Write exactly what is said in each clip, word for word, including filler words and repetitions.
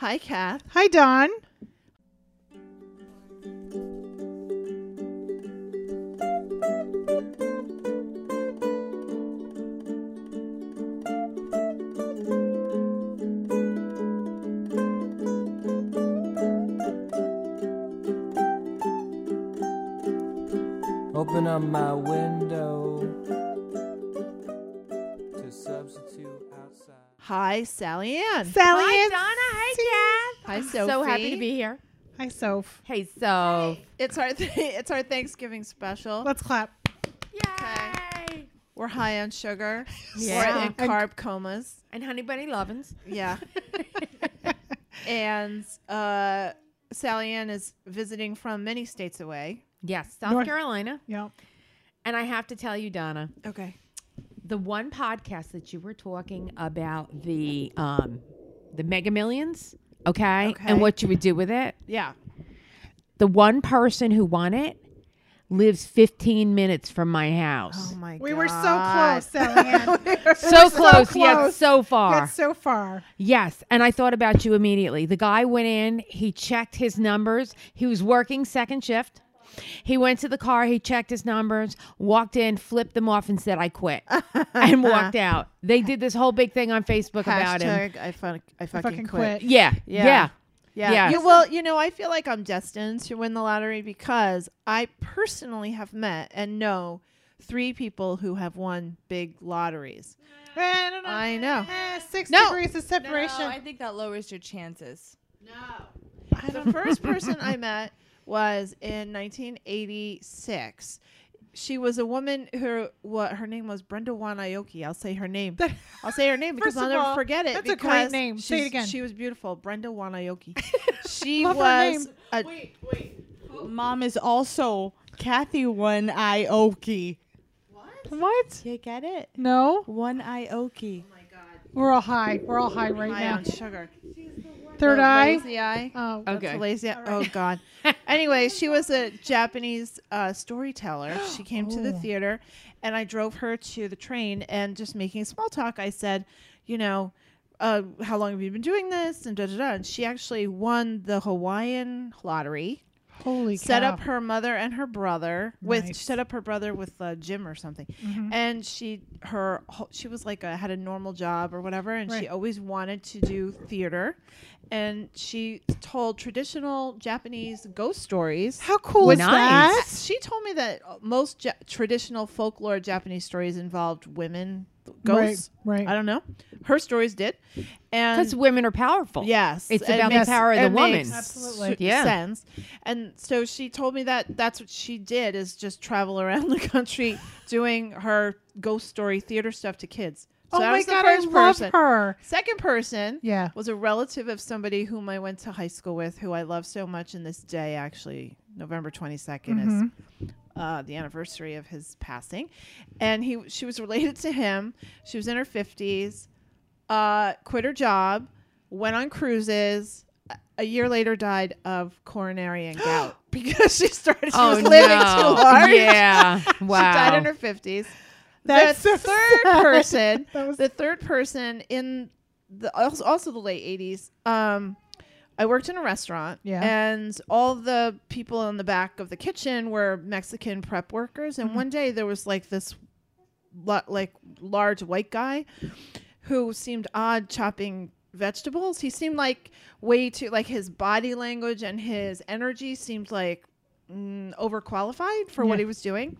Hi, Kath. Hi, Dawn. Open up my window to substitute outside. Hi, Sally Ann. Sally Hi, Ann. Donna. Hi, Kath. Hi, Sophie. So happy to be here. Hi, Soph. Hey, Soph. Hey. It's our th- it's our Thanksgiving special. Let's clap. Yay. Okay. We're high on sugar. Yeah. We're in and carb comas. And honey bunny lovin's. Yeah. And uh, Sally Ann is visiting from many states away. Yes, South North. Carolina. Yeah. And I have to tell you, Donna. Okay. The one podcast that you were talking about, the um, the Mega Millions, okay? okay? And what you would do with it. Yeah. The one person who won it lives fifteen minutes from my house. Oh, my we God. We were so close, Sally Ann. we were so, so close, close, yet so far. Yet so far. Yes. And I thought about you immediately. The guy went in. He checked his numbers. He was working second shift. He went to the car, he checked his numbers, walked in, flipped them off, and said, I quit, and walked out. They did this whole big thing on Facebook about him. Hashtag, I, fuck, I, fucking I fucking quit. quit. Yeah, yeah, yeah. yeah. yeah. You, well, you know, I feel like I'm destined to win the lottery because I personally have met and know three people who have won big lotteries. I, don't know. I know. Eh, six no. degrees of separation. No, I think that lowers your chances. No. The first person I met was in nineteen eighty-six. She was a woman who, what her name was, Brenda Wanayoki. I'll say her name. I'll say her name because I'll never all, forget it. That's a great name. Say it again. She was beautiful. Brenda Wanayoki. She Love was. Her name. A wait, wait. Oh. Mom is also Kathy Wanayoki. What? What? You get it? No. Wanayoki. Oh my God. We're all high. We're all high right high now. On sugar. Third eye? Lazy eye. Oh, okay. Lazy eye. Right. Oh, God. Anyway, she was a Japanese uh, storyteller. She came oh. to the theater, and I drove her to the train, and just making small talk, I said, you know, uh, how long have you been doing this? And da-da-da. And she actually won the Hawaiian lottery. Holy cow. Set up her mother and her brother nice. with set up her brother with a gym or something. Mm-hmm. And she her she was like a, had a normal job or whatever, and right. she always wanted to do theater, and she told traditional Japanese ghost stories. How cool is nice. that? She told me that most ja- traditional folklore Japanese stories involved women ghosts. Right, right. I don't know. Her stories did. And because women are powerful. Yes. It's about makes, the power of the woman. Absolutely. Su- yeah. Sense. And so she told me that that's what she did, is just travel around the country doing her ghost story theater stuff to kids. So oh my God, I love person. her. Second person yeah. was a relative of somebody whom I went to high school with, who I love so much, and this day, actually, November twenty-second mm-hmm. is uh, the anniversary of his passing. And he, she was related to him. She was in her fifties, uh, quit her job, went on cruises, a year later died of coronary and gout because she started, she oh was no. living too large. Yeah, wow. She died in her fifties. That's the so third sad. person, the third person in the also, also the late eighties. Um, I worked in a restaurant, yeah. and all the people in the back of the kitchen were Mexican prep workers. And mm-hmm. one day there was like this, lo- like large white guy, who seemed odd chopping vegetables. He seemed like way too like his body language and his energy seemed like mm, overqualified for yeah. what he was doing.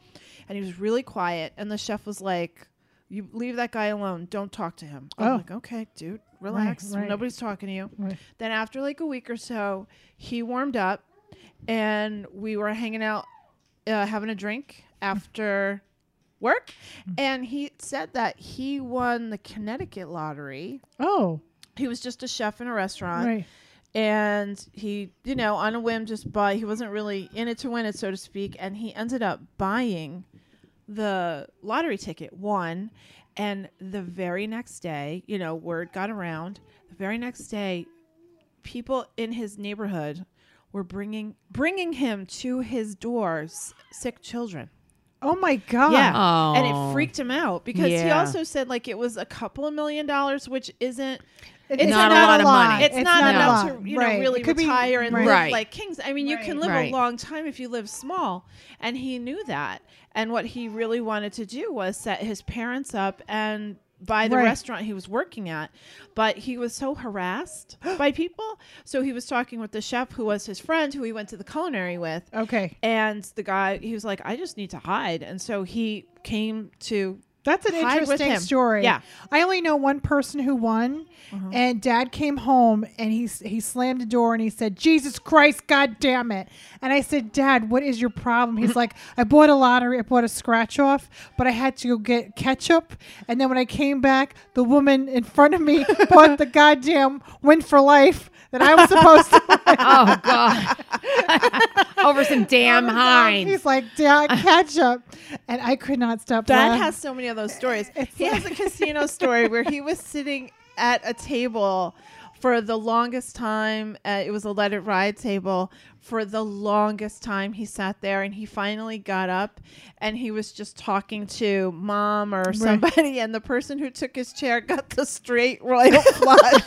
And he was really quiet. And the chef was like, you leave that guy alone. Don't talk to him. Oh. I'm like, okay, dude, relax. Right, right. Nobody's talking to you. Right. Then after like a week or so, he warmed up. And we were hanging out, uh, having a drink after work. And he said that he won the Connecticut lottery. Oh. He was just a chef in a restaurant. Right. And he, you know, on a whim just buy, he wasn't really in it to win it, so to speak. And he ended up buying the lottery ticket, won. And the very next day, you know, word got around. The very next day, people in his neighborhood were bringing bringing him to his door s- sick children. Oh, my God. Yeah. Oh. And it freaked him out because yeah. he also said, like, it was a couple of million dollars, which isn't... It's not, not a lot of lot. money. It's, it's not, not enough lot. to you know right. really retire be, and right. live like kings. I mean, right. you can live right. a long time if you live small, and he knew that. And what he really wanted to do was set his parents up and buy the right. restaurant he was working at, but he was so harassed by people. So he was talking with the chef who was his friend, who he went to the culinary with. Okay, and the guy he was like, "I just need to hide," and so he came to. That's an interesting story. Yeah, I only know one person who won, uh-huh. and Dad came home and he he slammed the door and he said, "Jesus Christ, God damn it!" And I said, "Dad, what is your problem?" He's like, "I bought a lottery, I bought a scratch off, but I had to go get ketchup, and then when I came back, the woman in front of me bought the goddamn win for life that I was supposed to win." Oh God. Over some damn Heinz. He's like, "Damn ketchup," and I could not stop laughing. Dad has so many of those stories. It's he like has a casino story where he was sitting at a table for the longest time. Uh, it was a let it ride table. For the longest time, he sat there, and he finally got up, and he was just talking to Mom or somebody, right. and the person who took his chair got the straight royal flush.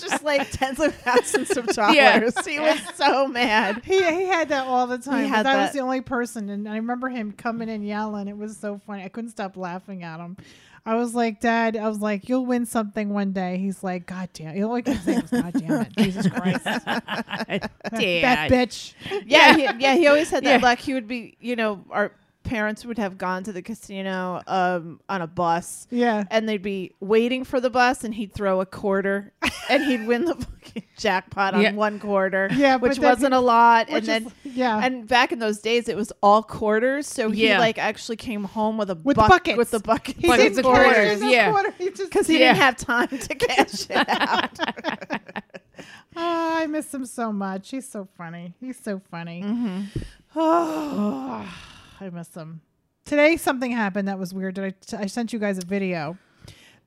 Just like tens of thousands of dollars. Yeah. He was so mad. He he had that all the time. That, that was the only person, and I remember him coming and yelling. It was so funny. I couldn't stop laughing at him. I was like, "Dad," I was like, "you'll win something one day." He's like, "God damn," he like, "God damn it, Jesus Christ, that, that bitch." Yeah, yeah. He, yeah. He always had that yeah. luck. He would be, you know, our parents would have gone to the casino um, on a bus. Yeah. And they'd be waiting for the bus, and he'd throw a quarter and he'd win the fucking jackpot on yeah. one quarter. Yeah. Which wasn't he, a lot. And then, is, yeah. And back in those days, it was all quarters. So he yeah. like actually came home with a with buck, buckets. With the bucket. He buckets of quarters. quarters. Yeah. Because he, he yeah. didn't have time to cash it out. Oh, I miss him so much. He's so funny. He's so funny. Mm-hmm. Oh. I miss them. Today, something happened that was weird. Did I, t- I sent you guys a video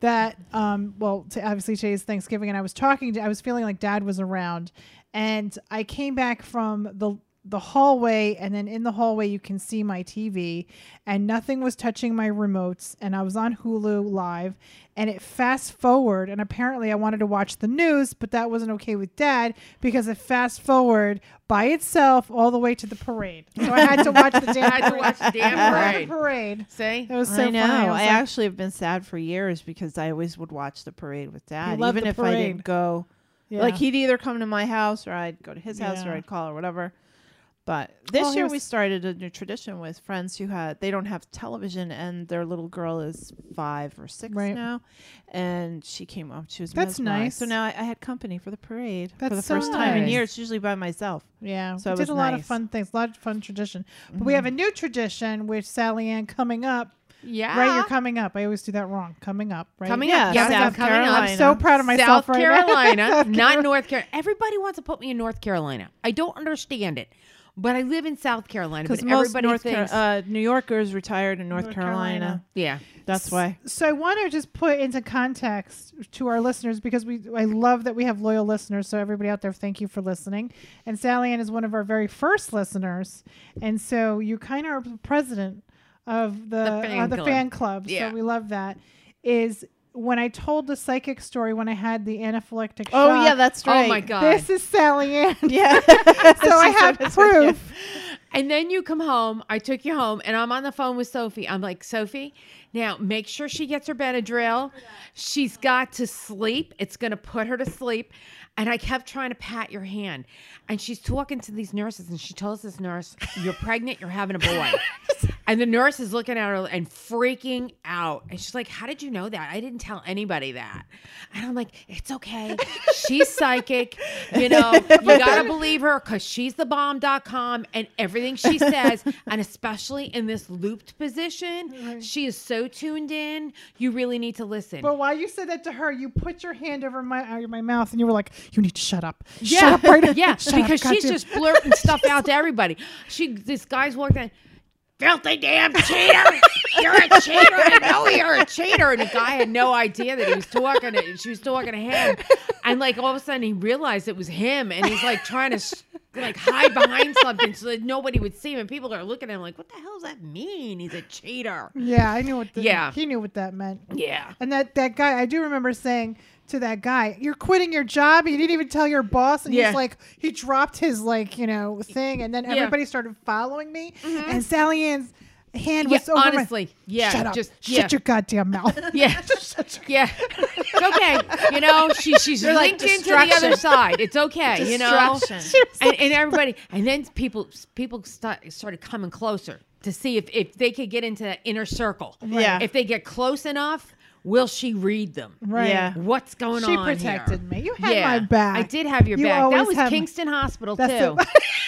that, um, well, t- obviously today's Thanksgiving, and I was talking to, I was feeling like Dad was around, and I came back from the, the hallway, and then in the hallway, you can see my T V, and nothing was touching my remotes, and I was on Hulu Live, and it fast forward, and apparently I wanted to watch the news, but that wasn't okay with Dad because it fast forward by itself all the way to the parade. So I had to watch the damn I had to watch the damn parade. parade. See? It was so I know. Funny. I, I like, actually have been sad for years because I always would watch the parade with Dad, even if parade. I didn't go. Yeah. Like he'd either come to my house or I'd go to his house yeah. or I'd call or whatever. But this well, year we started a new tradition with friends who had, they don't have television, and their little girl is five or six right. now. And she came up. She was That's mesmerized. Nice. So now I, I had company for the parade That's for the so first nice. time in years. It's usually by myself. Yeah. So we it did was a lot nice. of fun things, a lot of fun tradition. But mm-hmm. we have a new tradition with Sally Ann coming up. Yeah. Right, you're coming up. I always do that wrong. Coming up, right? Coming up. Yeah, South Carolina. Carolina. I'm so proud of myself South right Carolina, now. South Carolina, not North Carolina. Everybody wants to put me in North Carolina. I don't understand it. But I live in South Carolina. Because most North Car- uh, New Yorkers retired in North, North Carolina. Carolina. Yeah, that's S- why. So I want to just put into context to our listeners, because we I love that we have loyal listeners. So everybody out there, thank you for listening. And Sally Ann is one of our very first listeners. And so you kind of are the president of the, the, fan, uh, the club. fan club. Yeah. So we love that. Is... When I told the psychic story, when I had the anaphylactic shock. Oh, yeah, that's right. Oh, my God. This is Sally Ann. Yeah. So I have proof. And then you come home. I took you home, and I'm on the phone with Sophie. I'm like, Sophie, now make sure she gets her Benadryl. She's got to sleep. It's going to put her to sleep. And I kept trying to pat your hand. And she's talking to these nurses, and she tells this nurse, you're pregnant, you're having a boy. And the nurse is looking at her and freaking out. And she's like, how did you know that? I didn't tell anybody that. And I'm like, it's okay. She's psychic. You know, you got to believe her because she's the bomb dot com and everything she says. And especially in this looped position, right. she is so tuned in. You really need to listen. But while you said that to her, you put your hand over my over my mouth and you were like, you need to shut up. Yeah. Shut up right Yeah, shut because up, she's God just damn. blurting stuff out to everybody. She, This guy's walking in. Filthy damn cheater! You're a cheater! I know you're a cheater! And the guy had no idea that he was talking to, she was talking to him. And like all of a sudden he realized it was him, and he's like trying to sh- like hide behind something so that nobody would see him. And people are looking at him like, what the hell does that mean? He's a cheater. Yeah, I knew what the, yeah. he knew what that meant. Yeah. And that, that guy, I do remember saying, to that guy, you're quitting your job, you didn't even tell your boss, and yeah. he's like, he dropped his like, you know, thing, and then everybody yeah. started following me, mm-hmm. and Sally Ann's hand was yeah, over honestly my, yeah shut up just yeah. shut your goddamn mouth yeah just your yeah it's okay, you know, she she's They're linked like into the other side, it's okay, you know, and, and everybody, and then people people start, started coming closer to see if if they could get into that inner circle, right. yeah if they get close enough, will she read them? Right. Yeah. What's going she on? She protected here? me. You had yeah. my back. I did have your you back. That was Kingston Hospital, That's too.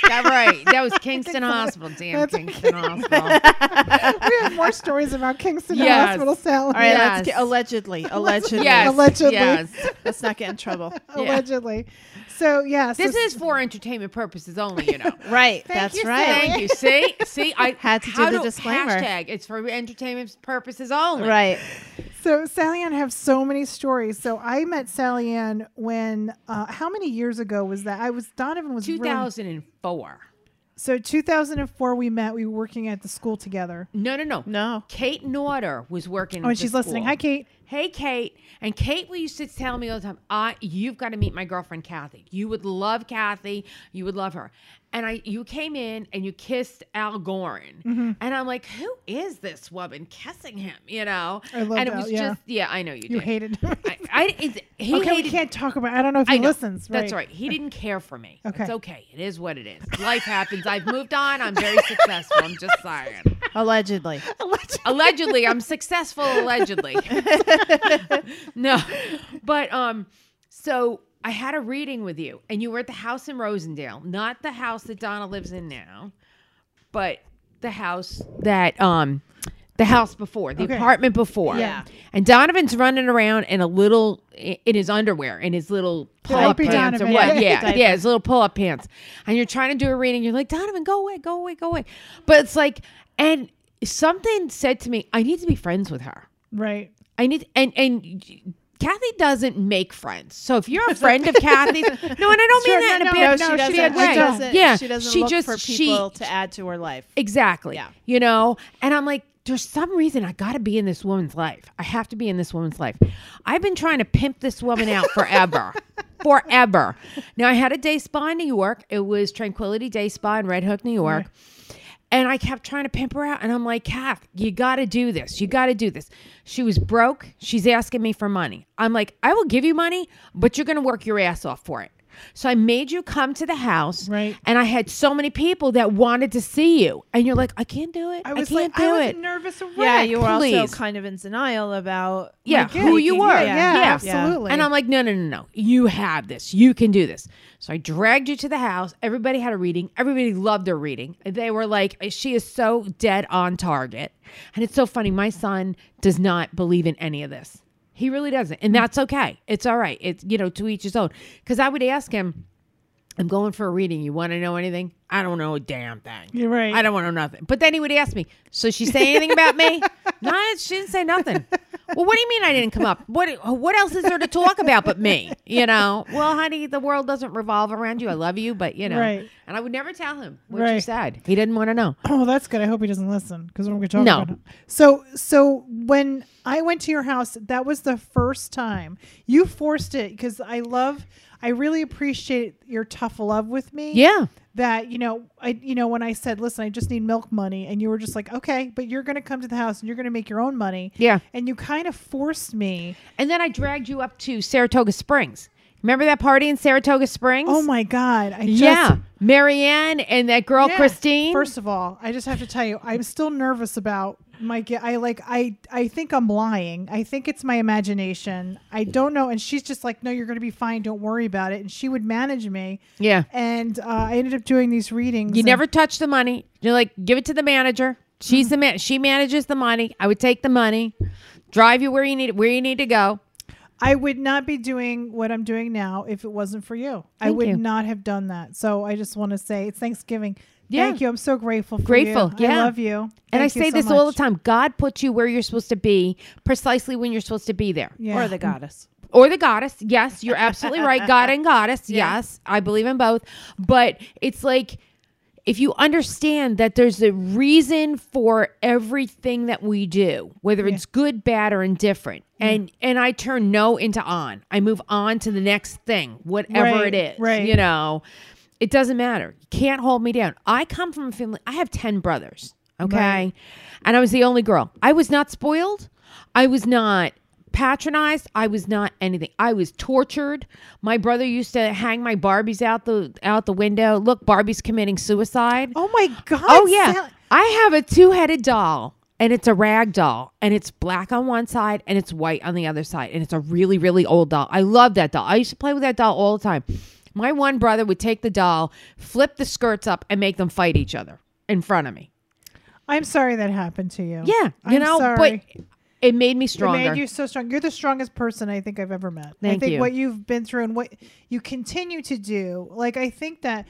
That right. That was Kingston Hospital. Damn, That's Kingston Hospital. We have more stories about Kingston yes. Hospital, Sally. All right, yes. let's get, allegedly. Allegedly. Yes. Allegedly. Yes. Let's not get in trouble. Allegedly. Yeah. So, yes. Yeah, this so, is for entertainment purposes only, you know. Right. Thank That's you, right. Thank you. See? See? I had to do the disclaimer. Hashtag. It's for entertainment purposes only. Right. So Sally Ann have so many stories. So I met Sally Ann when, uh, how many years ago was that? I was, Donovan was two thousand four. Really, so two thousand four we met, we were working at the school together. No, no, no. No. Kate Norder was working oh, at the school. Oh, and she's listening. Hi, Kate. Hey, Kate. And Kate used to tell me all the time, I, you've got to meet my girlfriend, Kathy. You would love Kathy. You would love her. And I, you came in and you kissed Al Goren. Mm-hmm. And I'm like, who is this woman kissing him? You know? I love And it Al, was yeah. just, yeah, I know you did. You hated him. I, I, it, he okay, hated, we can't talk about it. I don't know if he know, listens. Right. That's right. He didn't care for me. Okay. It's okay. It is what it is. Life happens. I've moved on. I'm very successful. I'm just saying. Allegedly. Allegedly. Allegedly. I'm successful allegedly. No. But, um, so... I had a reading with you, and you were at the house in Rosendale, not the house that Donna lives in now, but the house that, um, the house before, the okay. apartment before. Yeah. And Donovan's running around in a little, in his underwear, in his little pull-up pants Donovan. or what? Yeah, yeah, yeah, his little pull-up pants. And you're trying to do a reading. You're like, Donovan, go away, go away, go away. But it's like, and something said to me, I need to be friends with her. Right. I need, and, and, Kathy doesn't make friends. So if you're a friend of Kathy's, no, and I don't sure, mean that no, in a bad no, no, she, she doesn't. She doesn't, yeah. she doesn't she look just, for people she, to add to her life. Exactly. Yeah. You know, and I'm like, there's some reason I got to be in this woman's life. I have to be in this woman's life. I've been trying to pimp this woman out forever. forever. Now, I had a day spa in New York. It was Tranquility Day Spa in Red Hook, New York. Right. And I kept trying to pimp her out. And I'm like, Kath, you got to do this. You got to do this. She was broke. She's asking me for money. I'm like, I will give you money, but you're going to work your ass off for it. So I made you come to the house. Right. And I had so many people that wanted to see you. And you're like, I can't do it. I, was I can't like, do I was it. I nervous. Wreck, yeah, you were please. also kind of in denial about yeah, like, who you were. Yeah, yeah, yeah, absolutely. And I'm like, no, no, no, no. You have this. You can do this. So I dragged you to the house. Everybody had a reading. Everybody loved their reading. They were like, she is so dead on target. And it's so funny. My son does not believe in any of this. He really doesn't. And that's okay. It's all right. It's, you know, to each his own. Because I would ask him, I'm going for a reading. You want to know anything? I don't know a damn thing. You're right. I don't want to know nothing. But then he would ask me, so she say anything about me? No, she didn't say nothing. Well, what do you mean I didn't come up? What What else is there to talk about but me? You know? Well, honey, the world doesn't revolve around you. I love you, but you know. Right. And I would never tell him what right. you said. He didn't want to know. Oh, that's good. I hope he doesn't listen because we're going to talk no. about him. So, so when I went to your house, that was the first time. You forced it because I love, I really appreciate your tough love with me. Yeah. That, you know, I, you know, when I said, listen, I just need milk money. And you were just like, okay, but you're going to come to the house and you're going to make your own money. Yeah. And you kind of forced me. And then I dragged you up to Saratoga Springs. Remember that party in Saratoga Springs? Oh, my God. I just, yeah. Marianne and that girl, yeah. Christine. First of all, I just have to tell you, I'm still nervous about my, I like, I, I think I'm lying. I think it's my imagination. I don't know. And she's just like, no, you're going to be fine. Don't worry about it. And she would manage me. Yeah. And uh, I ended up doing these readings. You never touch the money. You're like, give it to the manager. She's mm-hmm. the man. She manages the money. I would take the money, drive you where you need, where you need to go. I would not be doing what I'm doing now if it wasn't for you. Thank I would you. not have done that. So I just want to say it's Thanksgiving. Yeah. Thank you. I'm so grateful for grateful, you. Grateful. Yeah. I love you. Thank and I you say so this much. all the time. God puts you where you're supposed to be precisely when you're supposed to be there. Yeah. Or the goddess. Or the goddess. Yes, you're absolutely right. God and goddess. Yeah. Yes. I believe in both. But it's like... if you understand that there's a reason for everything that we do, whether yeah. it's good, bad, or indifferent, yeah. and and I turn no into on. I move on to the next thing, whatever right, it is. Right. You know, it doesn't matter. You can't hold me down. I come from a family. I have ten brothers. Okay, right. And I was the only girl. I was not spoiled. I was not patronized. I was not anything. I was tortured. My brother used to hang my Barbies out the out the window. Look, Barbie's committing suicide. Oh my God. Oh yeah. Sally. I have a two-headed doll, and it's a rag doll, and it's black on one side and it's white on the other side, and it's a really really old doll. I love that doll. I used to play with that doll all the time. My one brother would take the doll, flip the skirts up, and make them fight each other in front of me. I'm sorry that happened to you. Yeah, you I'm know, sorry. But it made me stronger. It made you so strong. You're the strongest person I think I've ever met. Thank I think you. What you've been through and what you continue to do, like I think that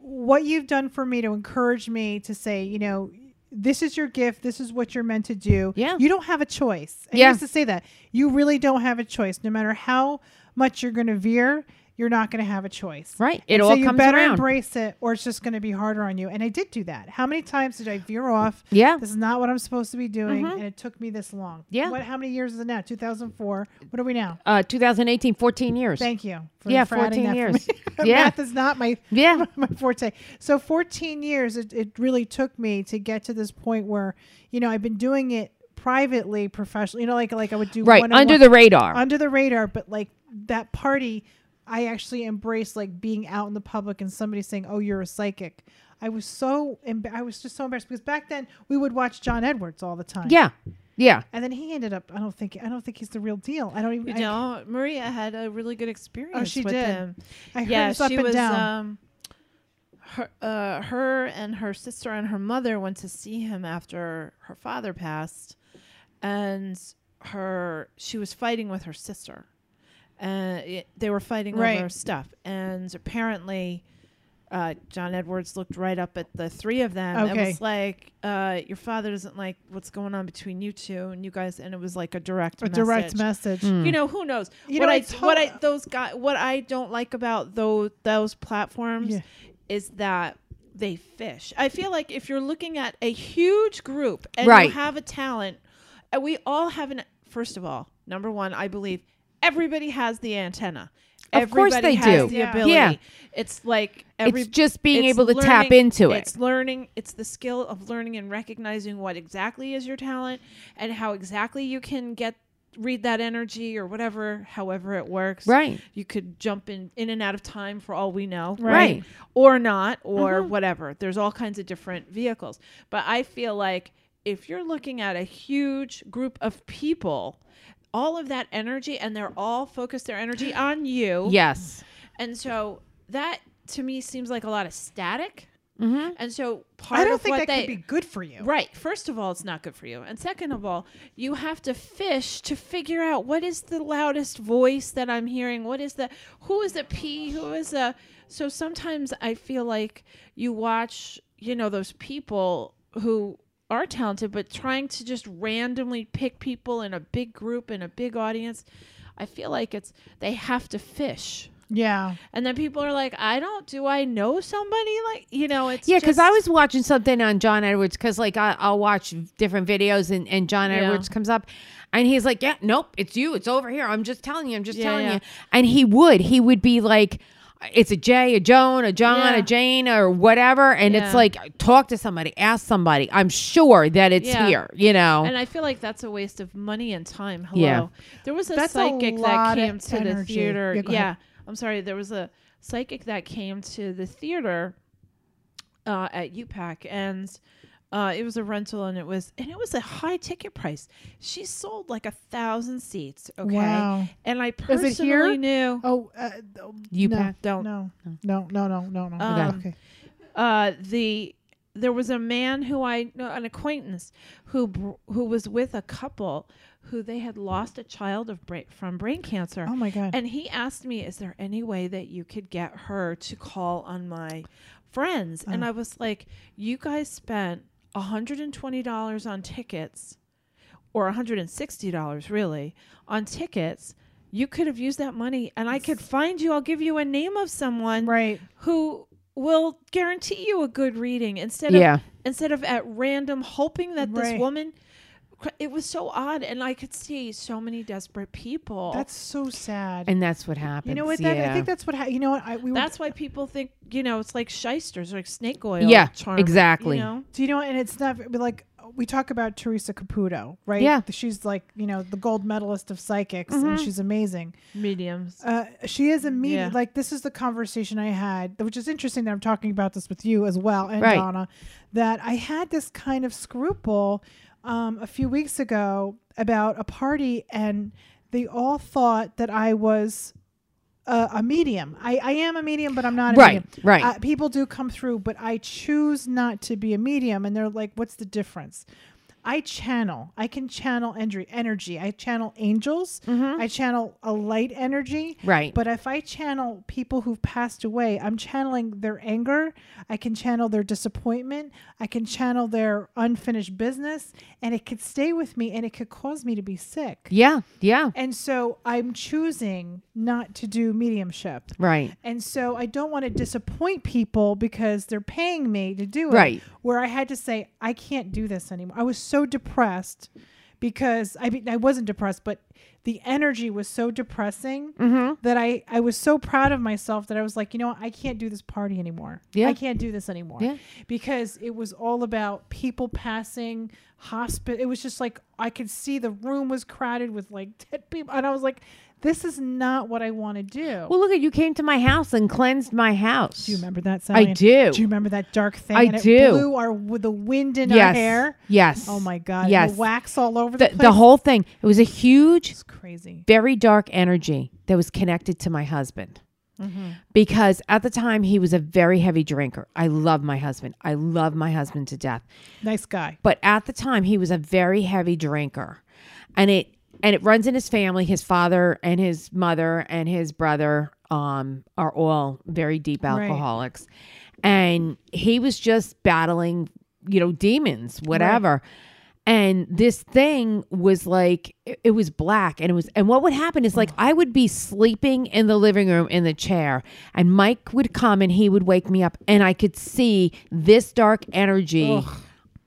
what you've done for me to encourage me to say, you know, this is your gift. This is what you're meant to do. Yeah. You don't have a choice. I yeah. used to say that. You really don't have a choice. No matter how much you're going to veer, you're not going to have a choice. Right. It and all so comes around. So you better embrace it, or it's just going to be harder on you. And I did do that. How many times did I veer off? Yeah. This is not what I'm supposed to be doing. Mm-hmm. And it took me this long. Yeah. What? How many years is it now? two thousand four. What are we now? Uh, twenty eighteen, fourteen years. Thank you. For, yeah, for fourteen years. Yeah. Math is not my, yeah. my forte. So fourteen years, it, it really took me to get to this point where, you know, I've been doing it privately, professionally, you know, like, like I would do. Right. Under the radar. Under the radar. But like that party, I actually embraced like being out in the public and somebody saying, "Oh, you're a psychic." I was so emb- I was just so embarrassed, because back then we would watch John Edwards all the time. Yeah, yeah. And then he ended up. I don't think. I don't think he's the real deal. I don't even. You I, know, Maria had a really good experience. Oh, she with did. Him. I heard yeah, this up she and was. Down. Um, her, uh, her and her sister and her mother went to see him after her father passed, and her she was fighting with her sister. Uh, it, they were fighting right. over stuff, and apparently uh, John Edwards looked right up at the three of them okay. and was like, uh, "Your father doesn't like what's going on between you two, and you guys." And it was like a direct, a message. direct message. Mm. You know, who knows? You what know, I, I t- what I those guys, what I don't like about those those platforms yeah. is that they fish. I feel like if you're looking at a huge group and right. you have a talent, and we all have an. First of all, number one, I believe. Everybody has the antenna. Of Everybody course they has do. The yeah. ability. Yeah. It's like every, it's just being it's able to learning, tap into it. It's learning. It's the skill of learning and recognizing what exactly is your talent and how exactly you can get read that energy or whatever, however it works. Right. You could jump in, in and out of time for all we know. Right. right. Or not or uh-huh. whatever. There's all kinds of different vehicles. But I feel like if you're looking at a huge group of people, all of that energy, and they're all focused their energy on you. Yes. And so that to me seems like a lot of static. Mm-hmm. And so part of I don't of think that they, could be good for you. Right. First of all, it's not good for you. And second of all, you have to fish to figure out what is the loudest voice that I'm hearing? What is the, who is the P? Who is the, so sometimes I feel like you watch, you know, those people who are talented, but trying to just randomly pick people in a big group in a big audience, I feel like it's they have to fish. Yeah. And then people are like, I don't, do I know somebody? Like, you know, it's yeah, because I was watching something on John Edwards, because like I, I'll watch different videos and, and John yeah. Edwards comes up and he's like, yeah, nope, it's you. It's over here. I'm just telling you. I'm just yeah, telling yeah. you. And he would. He would be like, it's a Jay, a Joan, a John, yeah. a Jane, or whatever. And yeah. it's like, talk to somebody, ask somebody. I'm sure that it's yeah. here, you know. And I feel like that's a waste of money and time. Hello. Yeah. There was a that's psychic a that came to energy. The theater. Yeah, yeah. I'm sorry. There was a psychic that came to the theater uh, at U PAC. And uh, it was a rental. And it was and it was a high ticket price. She sold like a thousand seats. Okay. Wow. And I personally Is it here? Knew. Oh, uh, you no, don't. No, no, no, no, no, no. Um, okay. Uh, the there was a man who I know, an acquaintance who br- who was with a couple who they had lost a child of bra- from brain cancer. Oh my God. And he asked me, "Is there any way that you could get her to call on my friends?" Oh. And I was like, "You guys spent one hundred twenty dollars on tickets, or one hundred sixty dollars really on tickets. You could have used that money and I could find you. I'll give you a name of someone right. who will guarantee you a good reading instead of yeah. instead of at random hoping that right. this woman. It was so odd, and I could see so many desperate people. That's so sad, and that's what happens. You know what? That, yeah. I think that's what ha- you know. What I, we that's were, why people think you know it's like shysters, like snake oil. Yeah, charming, exactly. You know? Do you know? And it's not like we talk about Teresa Caputo, right? Yeah, she's like you know the gold medalist of psychics, mm-hmm. and she's amazing. Mediums. Uh, she is a medium. Yeah. Like this is the conversation I had, which is interesting that I'm talking about this with you as well, and right. Donna. That I had this kind of scruple. Um, a few weeks ago about a party, and they all thought that I was uh, a medium. I, I am a medium, but I'm not a right, medium. Right, right. Uh, people do come through, but I choose not to be a medium, and they're like, what's the difference? I channel. I can channel energy. I channel angels. Mm-hmm. I channel a light energy. Right. But if I channel people who've passed away, I'm channeling their anger. I can channel their disappointment. I can channel their unfinished business. And it could stay with me, and it could cause me to be sick. Yeah. Yeah. And so I'm choosing not to do mediumship. Right. And so I don't want to disappoint people because they're paying me to do it. Right. Where I had to say, I can't do this anymore. I was so depressed because I mean, I wasn't depressed, but the energy was so depressing mm-hmm. that I, I was so proud of myself that I was like, you know what? I can't do this party anymore. Yeah. I can't do this anymore yeah. because it was all about people passing, hospital. It was just like, I could see the room was crowded with like dead people. And I was like, this is not what I want to do. Well, look at you came to my house and cleansed my house. Do you remember that, Sally? I do. Do you remember that dark thing? I and do. It blew our, with the wind in yes. our hair. Yes. Oh, my God. Yes. The wax all over the, the place. The whole thing. It was a huge, it's crazy, very dark energy that was connected to my husband. Mm-hmm. Because at the time, he was a very heavy drinker. I love my husband. I love my husband to death. Nice guy. But at the time, he was a very heavy drinker. And it... And it runs in his family. His father and his mother and his brother um, are all very deep alcoholics. Right. And he was just battling, you know, demons, whatever. Right. And this thing was like, it, it was black. And it was, and what would happen is like, I would be sleeping in the living room in the chair, and Mike would come and he would wake me up, and I could see this dark energy Ugh.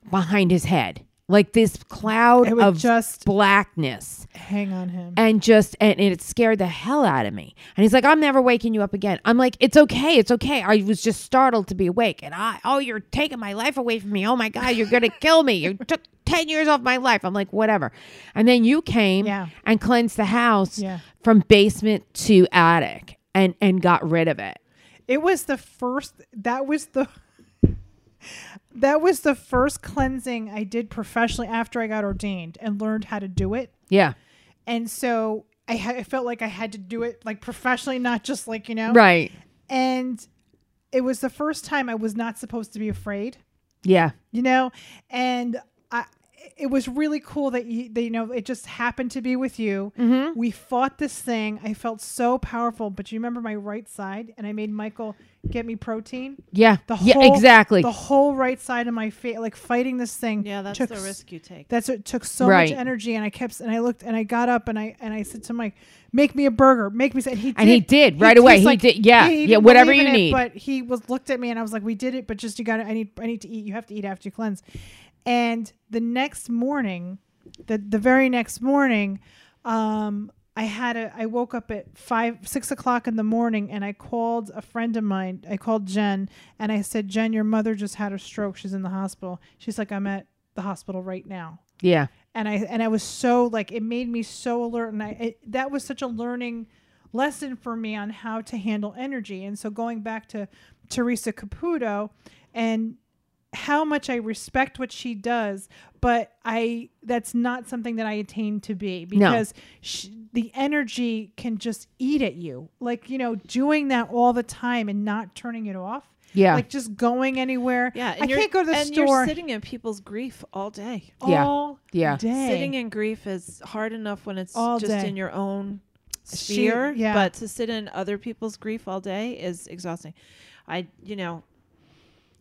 behind his head. Like this cloud of just blackness. Hang on him. And just, and, and it scared the hell out of me. And he's like, I'm never waking you up again. I'm like, it's okay. It's okay. I was just startled to be awake. And I, oh, you're taking my life away from me. Oh my God, you're going to kill me. You took ten years off my life. I'm like, whatever. And then you came yeah. and cleansed the house yeah. from basement to attic and, and got rid of it. It was the first, that was the... That was the first cleansing I did professionally after I got ordained and learned how to do it. Yeah. And so I, ha- I felt like I had to do it like professionally, not just like, you know. Right. And it was the first time I was not supposed to be afraid. Yeah. You know, and I, it was really cool that you, that, you know, it just happened to be with you. Mm-hmm. We fought this thing. I felt so powerful, but you remember my right side, and I made Michael get me protein. Yeah. The whole, yeah, exactly. The whole right side of my face, like fighting this thing. Yeah. That's took, the risk you take. That's what took so right. much energy. And I kept, and I looked and I got up and I, and I said to Mike, make me a burger, make me, and he did. And he did right he, away. He, like, he did. Yeah. He yeah. Whatever you it, need. But he was looked at me and I was like, we did it, but just, you gotta, I need, I need to eat. You have to eat after you cleanse. And the next morning, the, the very next morning, um, I had a, I woke up at five, six o'clock in the morning, and I called a friend of mine. I called Jen and I said, Jen, your mother just had a stroke. She's in the hospital. She's like, I'm at the hospital right now. Yeah. And I, and I was so like, it made me so alert. And I, it, that was such a learning lesson for me on how to handle energy. And so going back to Teresa Caputo and how much I respect what she does, but I, that's not something that I attain to be because no. she, the energy can just eat at you. Like, you know, doing that all the time and not turning it off. Yeah. Like just going anywhere. Yeah. I can't go to the and store. And you're sitting in people's grief all day. Yeah. All yeah. day. Sitting in grief is hard enough when it's all just day. In your own sphere, she, yeah. but to sit in other people's grief all day is exhausting. I, you know,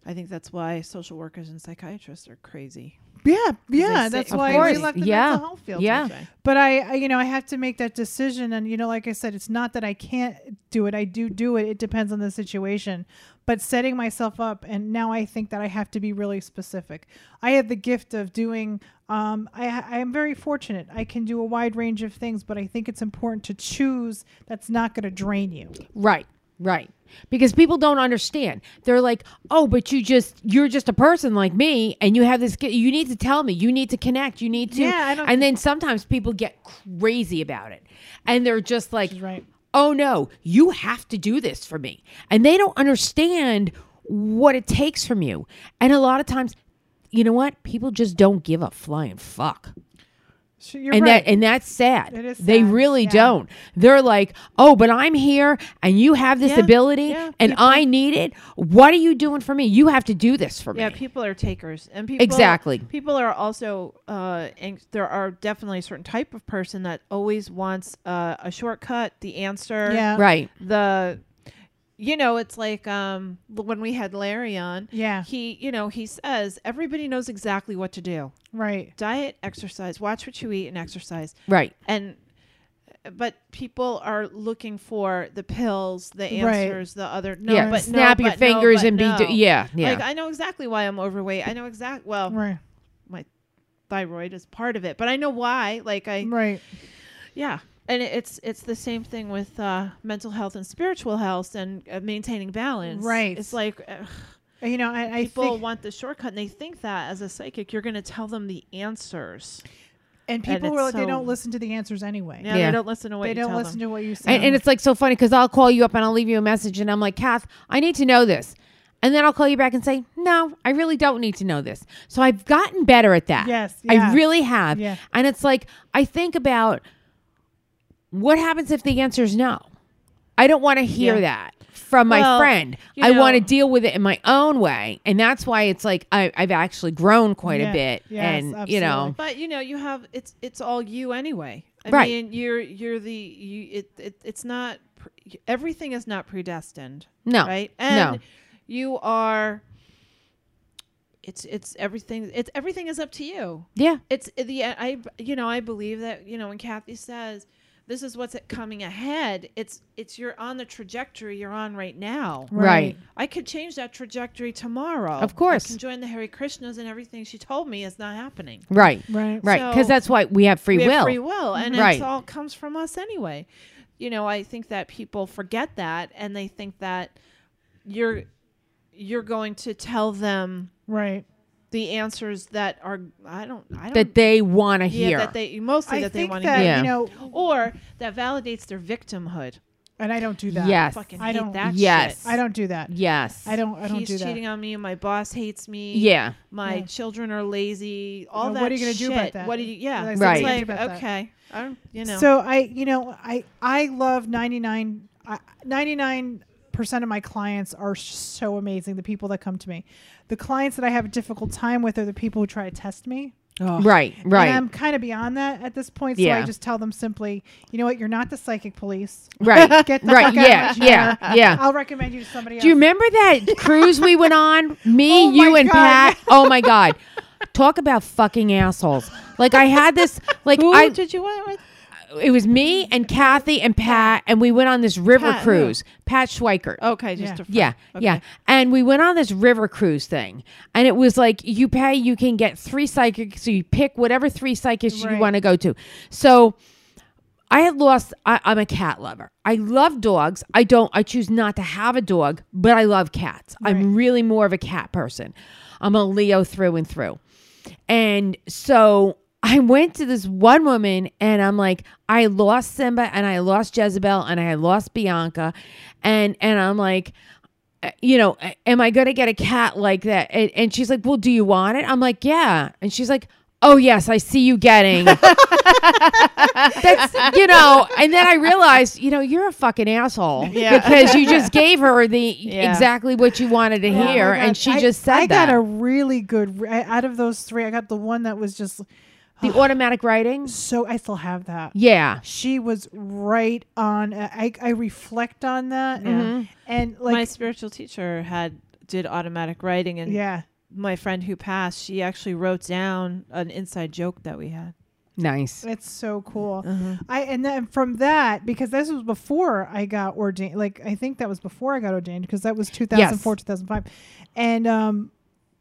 I think that's why social workers and psychiatrists are crazy. Yeah, yeah. That's why I left the yeah. mental health field. Yeah. Okay. But I, I, you know, I have to make that decision. And, you know, like I said, it's not that I can't do it. I do do it. It depends on the situation. But setting myself up. And now I think that I have to be really specific. I have the gift of doing, um, I, I am very fortunate. I can do a wide range of things, but I think it's important to choose that's not going to drain you. Right. Right. Because people don't understand. They're like, oh, but you just, you're just a person like me and you have this, you need to tell me, you need to connect, you need to. Yeah, I don't and then sometimes people get crazy about it and they're just like, right. oh no, you have to do this for me. And they don't understand what it takes from you. And a lot of times, you know what? People just don't give a flying fuck. So you're and right. that and that's sad. It is sad. They really yeah. don't. They're like, oh, but I'm here and you have this yeah. ability yeah. and people. I need it. What are you doing for me? You have to do this for yeah, me. Yeah, people are takers. And people exactly. people are also uh ang- there are definitely a certain type of person that always wants uh, a shortcut, the answer. Yeah. Right. The You know, it's like um, when we had Larry on. Yeah. He, you know, he says everybody knows exactly what to do. Right. Diet, exercise, watch what you eat and exercise. Right. And but people are looking for the pills, the answers, right. the other. No, yeah. but snap no, your but fingers no, and no. be. Do- yeah. Yeah. Like I know exactly why I'm overweight. I know exact. Well, right. my thyroid is part of it, but I know why. Like I. Right. Yeah. And it's it's the same thing with uh, mental health and spiritual health and uh, maintaining balance. Right. It's like, ugh, you know, I, I people think want the shortcut and they think that as a psychic, you're going to tell them the answers. And people and were like, so they don't listen to the answers anyway. Yeah, yeah. they don't listen to what they you tell them. They don't listen to what you say. And, and it's like so funny because I'll call you up and I'll leave you a message and I'm like, Kath, I need to know this. And then I'll call you back and say, no, I really don't need to know this. So I've gotten better at that. Yes. Yeah. I really have. Yeah. And it's like, I think about... what happens if the answer is no? I don't want to hear yeah. that from my well, friend. I want to deal with it in my own way. And that's why it's like I, I've actually grown quite yeah. a bit. Yes, and, absolutely. You know. But, you know, you have it's it's all you anyway. I right. mean, you're you're the you, it, it it's not pre- everything is not predestined. No. Right. And no. you are. It's it's everything. It's everything is up to you. Yeah. It's the I you know, I believe that, you know, when Kathy says, this is what's coming ahead. It's it's you're on the trajectory you're on right now. Right. right. I could change that trajectory tomorrow. Of course. I can join the Hare Krishnas and everything she told me is not happening. Right. Right. Right. So because that's why we have free we will. Have free will. And right. it all comes from us anyway. You know, I think that people forget that and they think that you're you're going to tell them right. the answers that are I don't I don't that they want to yeah, hear that they mostly I that they want to hear yeah. you know or that validates their victimhood and I don't do that yes I fucking I hate don't that yes shit. I don't do that yes I don't I don't He's do that he's cheating on me and my boss hates me yeah my yeah. children are lazy all well, that what are you gonna shit. do about that what do you yeah right like, about okay that. I don't you know so I you know I I love ninety-nine uh, ninety-nine percent of my clients are so amazing. The people that come to me, the clients that I have a difficult time with are the people who try to test me. Oh. Right, right. And I'm kind of beyond that at this point, so yeah. I just tell them simply, you know what, you're not the psychic police. Right, get the right. fuck yeah, out yeah, yeah, yeah. I'll recommend you to somebody else. Do you remember that cruise we went on? Me, oh you, and God. Pat. Oh my God, talk about fucking assholes! Like I had this. Like who I did you went with? It was me and Kathy and Pat, and we went on this river Pat, cruise. Yeah. Pat Schweikert. Okay, just yeah, a friend. yeah, okay. yeah. And we went on this river cruise thing, and it was like you pay, you can get three psychics, so you pick whatever three psychics right. you want to go to. So I had lost. I, I'm a cat lover. I love dogs. I don't. I choose not to have a dog, but I love cats. Right. I'm really more of a cat person. I'm a Leo through and through, and so. I went to this one woman and I'm like, I lost Simba and I lost Jezebel and I lost Bianca. And, and I'm like, you know, am I going to get a cat like that? And, and she's like, well, do you want it? I'm like, yeah. And she's like, oh yes, I see you getting. That's, you know, and then I realized, you know, you're a fucking asshole yeah. because you just gave her the yeah. exactly what you wanted to yeah, hear. And she I, just said I that. I got a really good, out of those three, I got the one that was just... the automatic writing. So I still have that. Yeah. She was right on. Uh, I, I reflect on that. Mm-hmm. And, and like my spiritual teacher had did automatic writing and yeah. my friend who passed, she actually wrote down an inside joke that we had. Nice. That's so cool. Uh-huh. I and then from that, because this was before I got ordained, like I think that was before I got ordained, because that was two thousand four, yes. two thousand five. And um,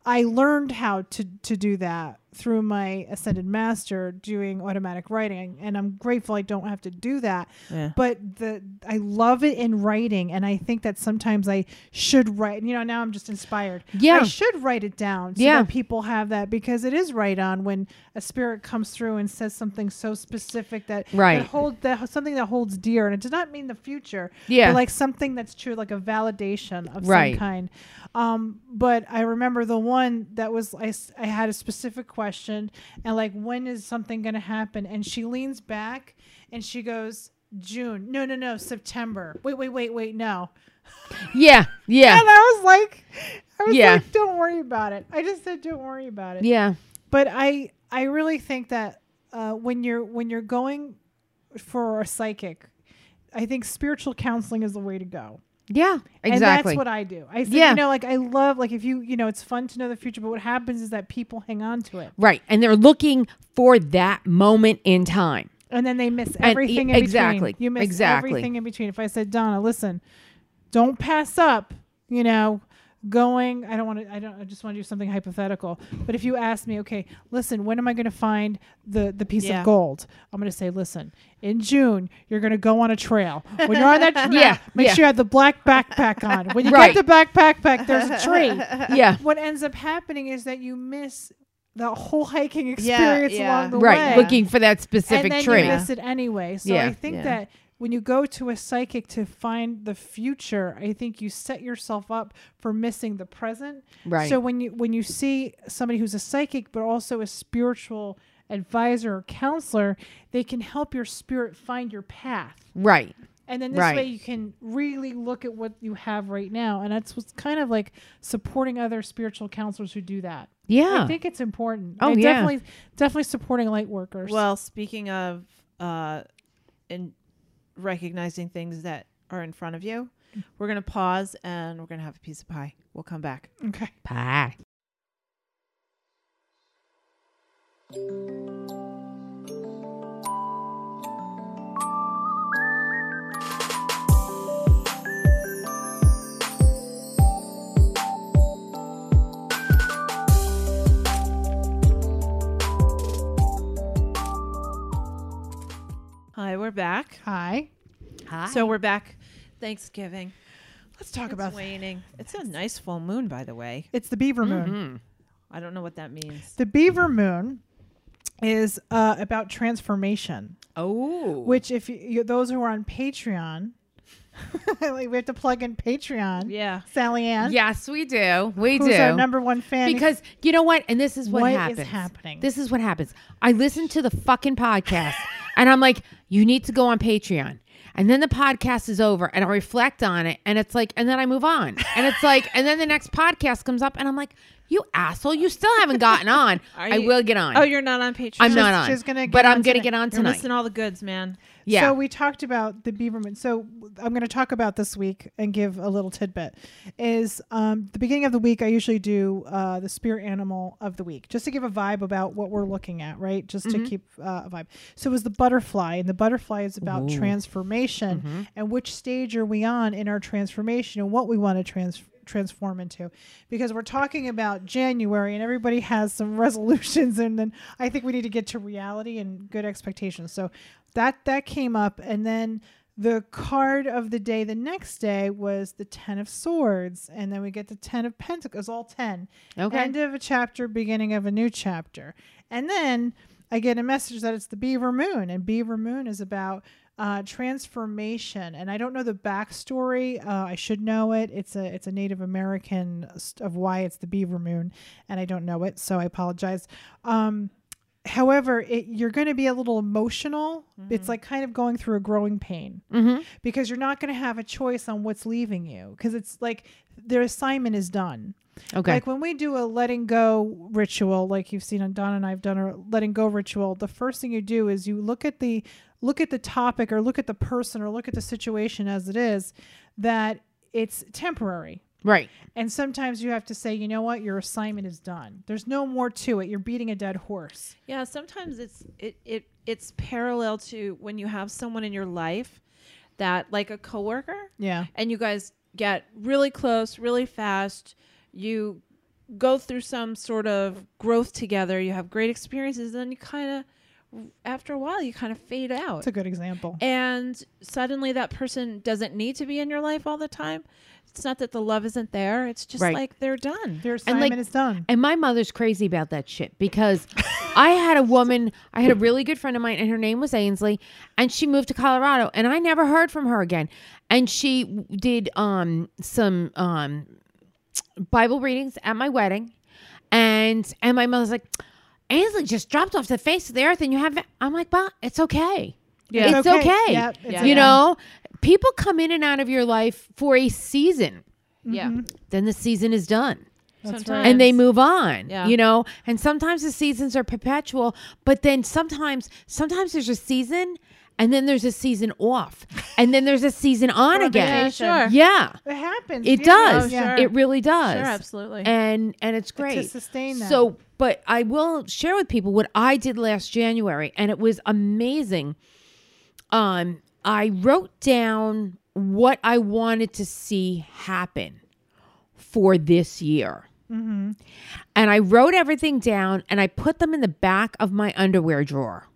I learned how to, to do that through my Ascended Master doing automatic writing. And I'm grateful I don't have to do that. Yeah. But the I love it in writing. And I think that sometimes I should write. You know, now I'm just inspired. Yeah. I should write it down so yeah. that people have that. Because it is right on when a spirit comes through and says something so specific that, right. that, hold, that something that holds dear. And it does not mean the future. Yeah. But like something that's true, like a validation of right. some kind. Um, but I remember the one that was, I, I had a specific question. Question and like, when is something going to happen? And she leans back and she goes, June. No, no, no. September. Wait, wait, wait, wait. No. Yeah. Yeah. And I was like, I was yeah. like, don't worry about it. I just said, don't worry about it. Yeah. But I, I really think that, uh, when you're, when you're going for a psychic, I think spiritual counseling is the way to go. Yeah, exactly. And that's what I do. I think, yeah. you know, like I love, like if you, you know, it's fun to know the future, but what happens is that people hang on to it. Right. And they're looking for that moment in time. And then they miss everything and, in exactly. between. You miss exactly. everything in between. If I said, Donna, listen, don't pass up, you know, going, I don't want to, I don't, I just want to do something hypothetical. But if you ask me, okay, listen, when am I going to find the, the piece yeah. of gold? I'm going to say, listen, in June, you're going to go on a trail. When you're on that trail, yeah, make yeah. sure you have the black backpack on. When you right. get the black backpack, there's a tree. Yeah. What ends up happening is that you miss the whole hiking experience yeah, yeah. along the right. way. Right, looking for that specific tree. And then tree. You miss it anyway. So yeah. I think yeah. that when you go to a psychic to find the future, I think you set yourself up for missing the present. Right. So when you when you see somebody who's a psychic, but also a spiritual advisor or counselor, they can help your spirit find your path. Right. And then this right. way you can really look at what you have right now. And that's what's kind of like supporting other spiritual counselors who do that. Yeah. I think it's important. Oh, and yeah. Definitely, definitely supporting light workers. Well, speaking of... Uh, in recognizing things that are in front of you. We're going to pause and we're going to have a piece of pie. We'll come back. Okay. Pie. Hi, we're back. Hi. Hi. So we're back. Thanksgiving. Let's talk it's about waning. That. It's a nice full moon, by the way. It's the beaver moon. Mm-hmm. I don't know what that means. The beaver moon is uh, about transformation. Oh. Which if you, you, those who are on Patreon, like we have to plug in Patreon. Yeah. Sally Ann. Yes, we do. We who's do. Who's our number one fan. Because you know what? And this is what, what happens. What is happening? This is what happens. I listen to the fucking podcast. And I'm like, you need to go on Patreon. And then the podcast is over and I reflect on it. And it's like, and then I move on. And it's like, and then the next podcast comes up and I'm like, you asshole, you still haven't gotten on. I you, will get on. Oh, you're not on Patreon. I'm not on. She's gonna get but on I'm going to get on tonight. You're missing all the goods, man. Yeah. So we talked about the Beaverman. So I'm going to talk about this week and give a little tidbit is um, the beginning of the week. I usually do uh, the spirit animal of the week just to give a vibe about what we're looking at. Right. Just mm-hmm. to keep uh, a vibe. So it was the butterfly, and the butterfly is about Ooh. Transformation mm-hmm. and which stage are we on in our transformation and what we want to transform. transform into, because we're talking about January and everybody has some resolutions, and then I think we need to get to reality and good expectations. So that that came up, and then the card of the day the next day was the Ten of Swords, and then we get the Ten of Pentacles, all ten. Okay. End of a chapter, beginning of a new chapter. And then I get a message that it's the Beaver Moon, and Beaver Moon is about Uh, transformation, and I don't know the backstory. Uh, I should know it. It's a it's a Native American st- of why it's the Beaver Moon, and I don't know it, so I apologize. Um, however, it, you're going to be a little emotional. Mm-hmm. It's like kind of going through a growing pain mm-hmm. because you're not going to have a choice on what's leaving you, because it's like their assignment is done. Okay. Like when we do a letting go ritual, like you've seen on Donna and I've done a letting go ritual, the first thing you do is you look at the look at the topic or look at the person or look at the situation as it is, that it's temporary. Right. And sometimes you have to say, you know what, your assignment is done. There's no more to it. You're beating a dead horse. Yeah. Sometimes it's it, it it's parallel to when you have someone in your life that, like a coworker. Yeah. And you guys get really close, really fast. You go through some sort of growth together. You have great experiences. And then you kind of, after a while, you kind of fade out. That's a good example. And suddenly that person doesn't need to be in your life all the time. It's not that the love isn't there. It's just right. like they're done. Their assignment and like, is done. And my mother's crazy about that shit because I had a woman, I had a really good friend of mine and her name was Ainsley and she moved to Colorado and I never heard from her again. And she did um, some um, Bible readings at my wedding and, and my mother's like, Ainsley just dropped off the face of the earth and you haven't. I'm like, well, it's okay. Yeah. It's okay. okay. Yep, it's yeah. You know, people come in and out of your life for a season. Yeah. Mm-hmm. Then the season is done. That's sometimes. Right. And they move on, yeah. you know, and sometimes the seasons are perpetual, but then sometimes, sometimes there's a season and then there's a season off and then there's a season on again. Yeah, sure. Yeah. It happens. It yeah. does. Oh, sure. It really does. Sure, absolutely. And, and it's great. To sustain that. So, but I will share with people what I did last January and it was amazing. Um, I wrote down what I wanted to see happen for this year. Mm-hmm. And I wrote everything down and I put them in the back of my underwear drawer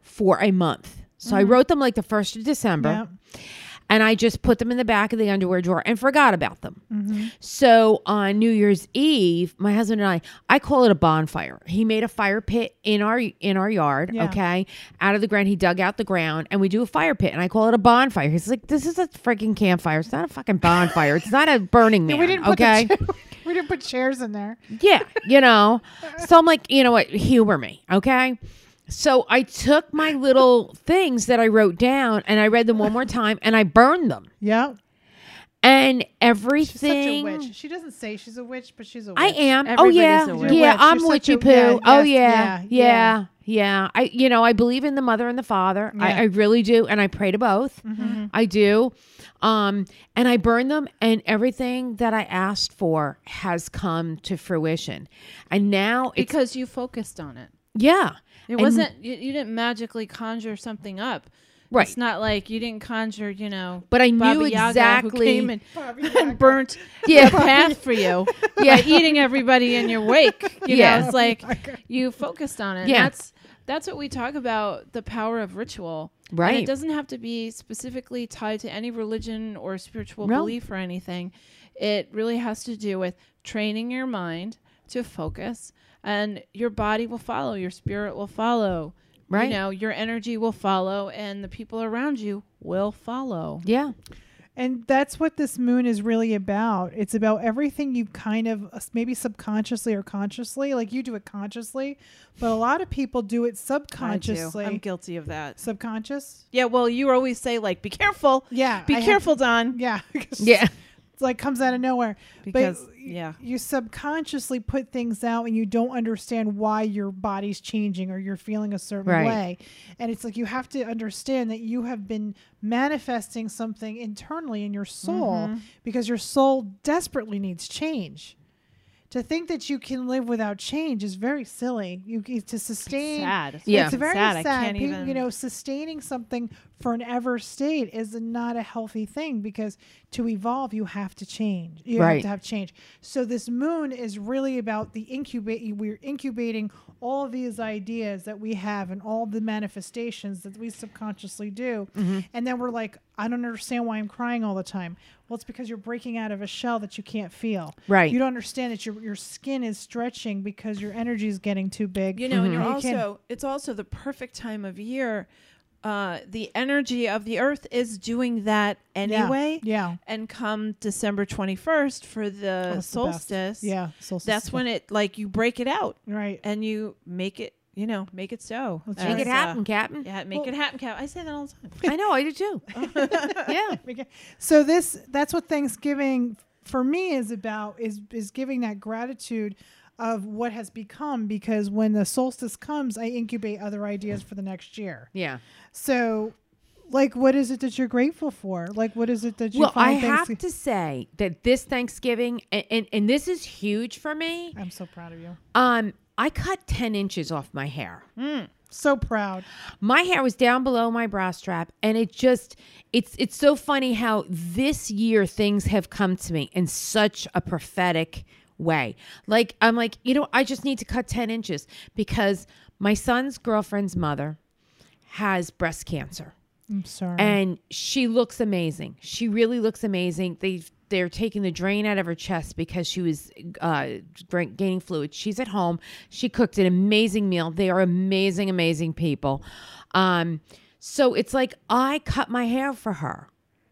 for a month. So mm-hmm. I wrote them like the first of December yep. and I just put them in the back of the underwear drawer and forgot about them. Mm-hmm. So on New Year's Eve, my husband and I, I call it a bonfire. He made a fire pit in our, in our yard. Yeah. Okay. Out of the ground. He dug out the ground and we do a fire pit and I call it a bonfire. He's like, this is a freaking campfire. It's not a fucking bonfire. It's not a Burning Man. Yeah, we didn't okay. Put the chair- we didn't put chairs in there. Yeah. You know, so I'm like, you know what? Humor me. Okay. So I took my little things that I wrote down and I read them one more time and I burned them. Yeah. And everything. She's such a witch. She doesn't say she's a witch, but she's a witch. I am. Everybody's oh, yeah. A witch. Yeah, I'm You're witchy a, poo. Yeah, oh, yes, yeah, yeah. Yeah. Yeah. I, you know, I believe in the mother and the father. Yeah. I, I really do. And I pray to both. Mm-hmm. I do. Um, and I burn them and everything that I asked for has come to fruition. And now it's. Because you focused on it. Yeah. It and wasn't, you, you didn't magically conjure something up. Right. It's not like you didn't conjure, you know, but I Baba knew Yaga exactly. Who came and, and burnt yeah. the path for you. Yeah. Eating everybody in your wake. You yeah. know, it's like you focused on it. Yeah. That's, that's what we talk about, the power of ritual. Right. And it doesn't have to be specifically tied to any religion or spiritual no. belief or anything. It really has to do with training your mind to focus. And your body will follow, your spirit will follow, right? You know, your energy will follow, and the people around you will follow. Yeah. And that's what this moon is really about. It's about everything you kind of uh, maybe subconsciously or consciously, like you do it consciously, but a lot of people do it subconsciously. I do. I'm guilty of that. Subconscious? Yeah. Well, you always say, like, be careful. Yeah. Be I careful, have, Don. Yeah. Yeah. Like comes out of nowhere because but yeah you subconsciously put things out and you don't understand why your body's changing or you're feeling a certain right. way, and it's like you have to understand that you have been manifesting something internally in your soul mm-hmm. because your soul desperately needs change. To think that you can live without change is very silly. You to sustain. It's sad. It's yeah. It's very sad. sad. I can't People, even. You know, sustaining something for an ever state is not a healthy thing because to evolve, you have to change. You right. have to have change. So this moon is really about the incubate. We're incubating all of these ideas that we have and all the manifestations that we subconsciously do. Mm-hmm. And then we're like, I don't understand why I'm crying all the time. Well, it's because you're breaking out of a shell that you can't feel. Right. You don't understand that your your skin is stretching because your energy is getting too big. You know, mm-hmm. and you're also, you it's also the perfect time of year. Uh, the energy of the earth is doing that anyway. Yeah. yeah. And come December twenty-first for the that's solstice. The yeah. Solstice. That's when it, like, you break it out. Right. And you make it. You know, make it so. That's make right. it happen, uh, Captain. Yeah, make well, it happen, Captain. I say that all the time. I know, I do too. yeah. So this, that's what Thanksgiving for me is about, is is giving that gratitude of what has become, because when the solstice comes, I incubate other ideas for the next year. Yeah. So like, what is it that you're grateful for? Like, what is it that you well, find I have to say that this Thanksgiving, and, and, and this is huge for me. I'm so proud of you. Um, I cut ten inches off my hair. Mm. So proud. My hair was down below my bra strap, and it just, it's it's so funny how this year things have come to me in such a prophetic way. Like, I'm like, you know, I just need to cut ten inches because my son's girlfriend's mother has breast cancer. I'm sorry. And she looks amazing. She really looks amazing. They've They're taking the drain out of her chest because she was uh, gaining fluid. She's at home. She cooked an amazing meal. They are amazing, amazing people. Um, so it's like I cut my hair for her.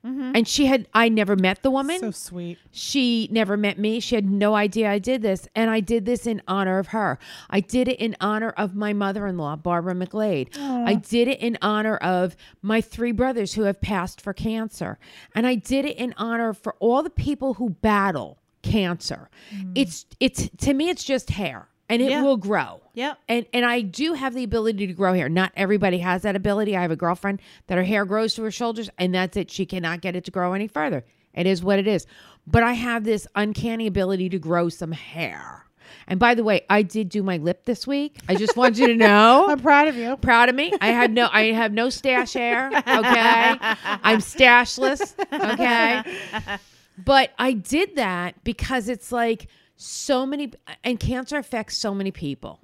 Mm-hmm. And she had, I never met the woman. So sweet. She never met me. She had no idea I did this. And I did this in honor of her. I did it in honor of my mother-in-law, Barbara McGlade. Aww. I did it in honor of my three brothers who have passed for cancer. And I did it in honor for all the people who battle cancer. Mm. It's, it's, to me, it's just hair. And it yeah. will grow. Yeah. And and I do have the ability to grow hair. Not everybody has that ability. I have a girlfriend that her hair grows to her shoulders and that's it. She cannot get it to grow any further. It is what it is. But I have this uncanny ability to grow some hair. And by the way, I did do my lip this week. I just want you to know. I'm proud of you. Proud of me. I had no I have no stash hair. Okay. I'm stashless. Okay. But I did that because it's like so many, and cancer affects so many people.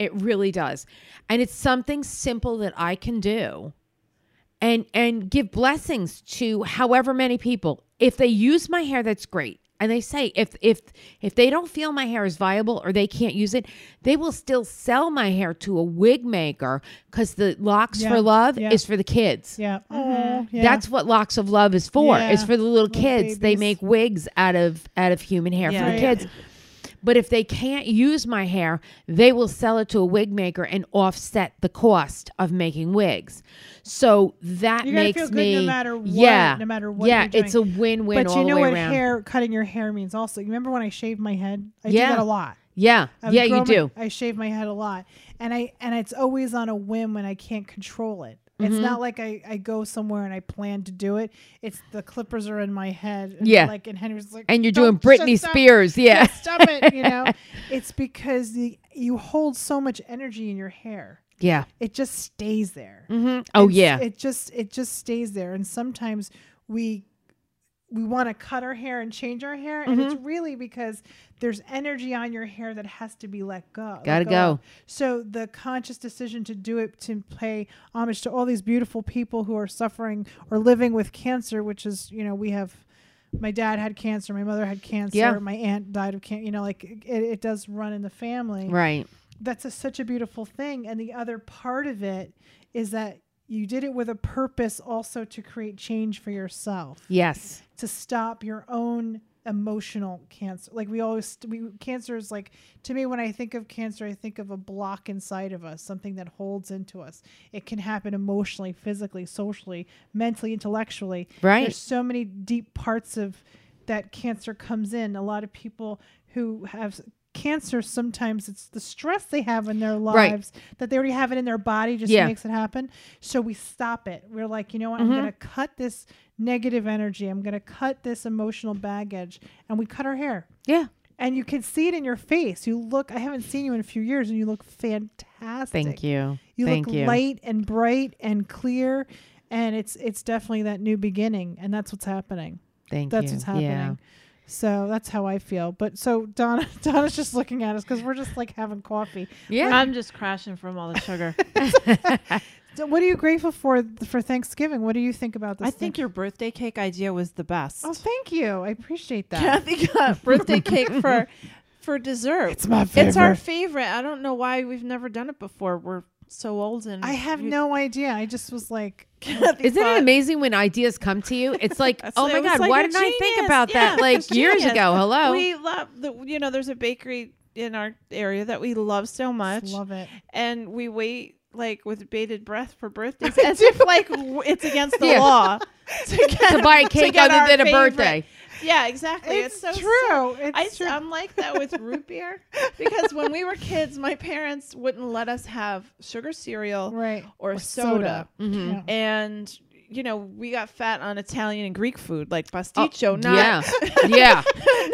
It really does. And it's something simple that I can do and, and give blessings to however many people. If they use my hair, that's great. And they say, if, if, if they don't feel my hair is viable or they can't use it, they will still sell my hair to a wig maker because the Locks yeah. for Love yeah. is for the kids. Yeah. Mm-hmm. yeah. That's what Locks of Love is for. Yeah. It's for the little, little kids. Babies. They make wigs out of, out of human hair yeah. for the yeah. kids. But if they can't use my hair, they will sell it to a wig maker and offset the cost of making wigs. So that You're makes feel good me, no matter what, yeah, no matter what. Yeah, you're it's a win-win. But all you know the way what around. Hair cutting your hair means also. You remember when I shaved my head? I yeah. do that a lot. Yeah, yeah, you my, do. I shave my head a lot, and I and it's always on a whim when I can't control it. It's mm-hmm. not like I, I go somewhere and I plan to do it. It's the clippers are in my head. And yeah. Like, and Henry's like, and you're doing Britney Spears. Yeah. Stop it. You know, it's because the, you hold so much energy in your hair. Yeah. It just stays there. Mm-hmm. Oh, it's, yeah. It just, it just stays there. And sometimes we, we want to cut our hair and change our hair. Mm-hmm. And it's really because there's energy on your hair that has to be let go. Gotta let go. go. So the conscious decision to do it, to pay homage to all these beautiful people who are suffering or living with cancer, which is, you know, we have, my dad had cancer. My mother had cancer. Yeah. My aunt died of cancer. You know, like it, it does run in the family. Right. That's a, such a beautiful thing. And the other part of it is that you did it with a purpose also to create change for yourself. Yes. To stop your own emotional cancer. Like we always, we, cancer is like, to me, when I think of cancer, I think of a block inside of us, something that holds into us. It can happen emotionally, physically, socially, mentally, intellectually. Right. There's so many deep parts of that cancer comes in. A lot of people who have cancer, sometimes it's the stress they have in their lives right. that they already have it in their body just yeah. makes it happen. So we stop it. We're like, you know what? Mm-hmm. I'm going to cut this negative energy. I'm going to cut this emotional baggage. And we cut our hair. Yeah. And you can see it in your face. You look, I haven't seen you in a few years and you look fantastic. Thank you. You Thank look you. light and bright and clear. And it's, it's definitely that new beginning. And that's what's happening. Thank that's you. That's what's happening. Yeah. So that's how I feel. But so Donna, Donna's just looking at us because we're just like having coffee. Yeah. We're, I'm just crashing from all the sugar. So what are you grateful for for Thanksgiving? What do you think about this? I thing? think your birthday cake idea was the best. Oh, thank you. I appreciate that. Kathy got birthday cake for for dessert. It's my favorite. It's our favorite. I don't know why we've never done it before. We're so old and I have no idea. I just was like, isn't it amazing when ideas come to you? It's like, oh my God, why didn't I think about that like years ago? Hello. We love the, you know, there's a bakery in our area that we love so much. Love it. And we wait like with bated breath for birthdays as if like it's against the law to, get, to buy a cake other than a birthday. Yeah, exactly. It's, it's so true. It's I, true. I'm like that with root beer because when we were kids, my parents wouldn't let us have sugar cereal right. or, or soda. soda. Mm-hmm. Yeah. And you know, we got fat on Italian and Greek food, like pasticcio, oh, not yeah, yeah,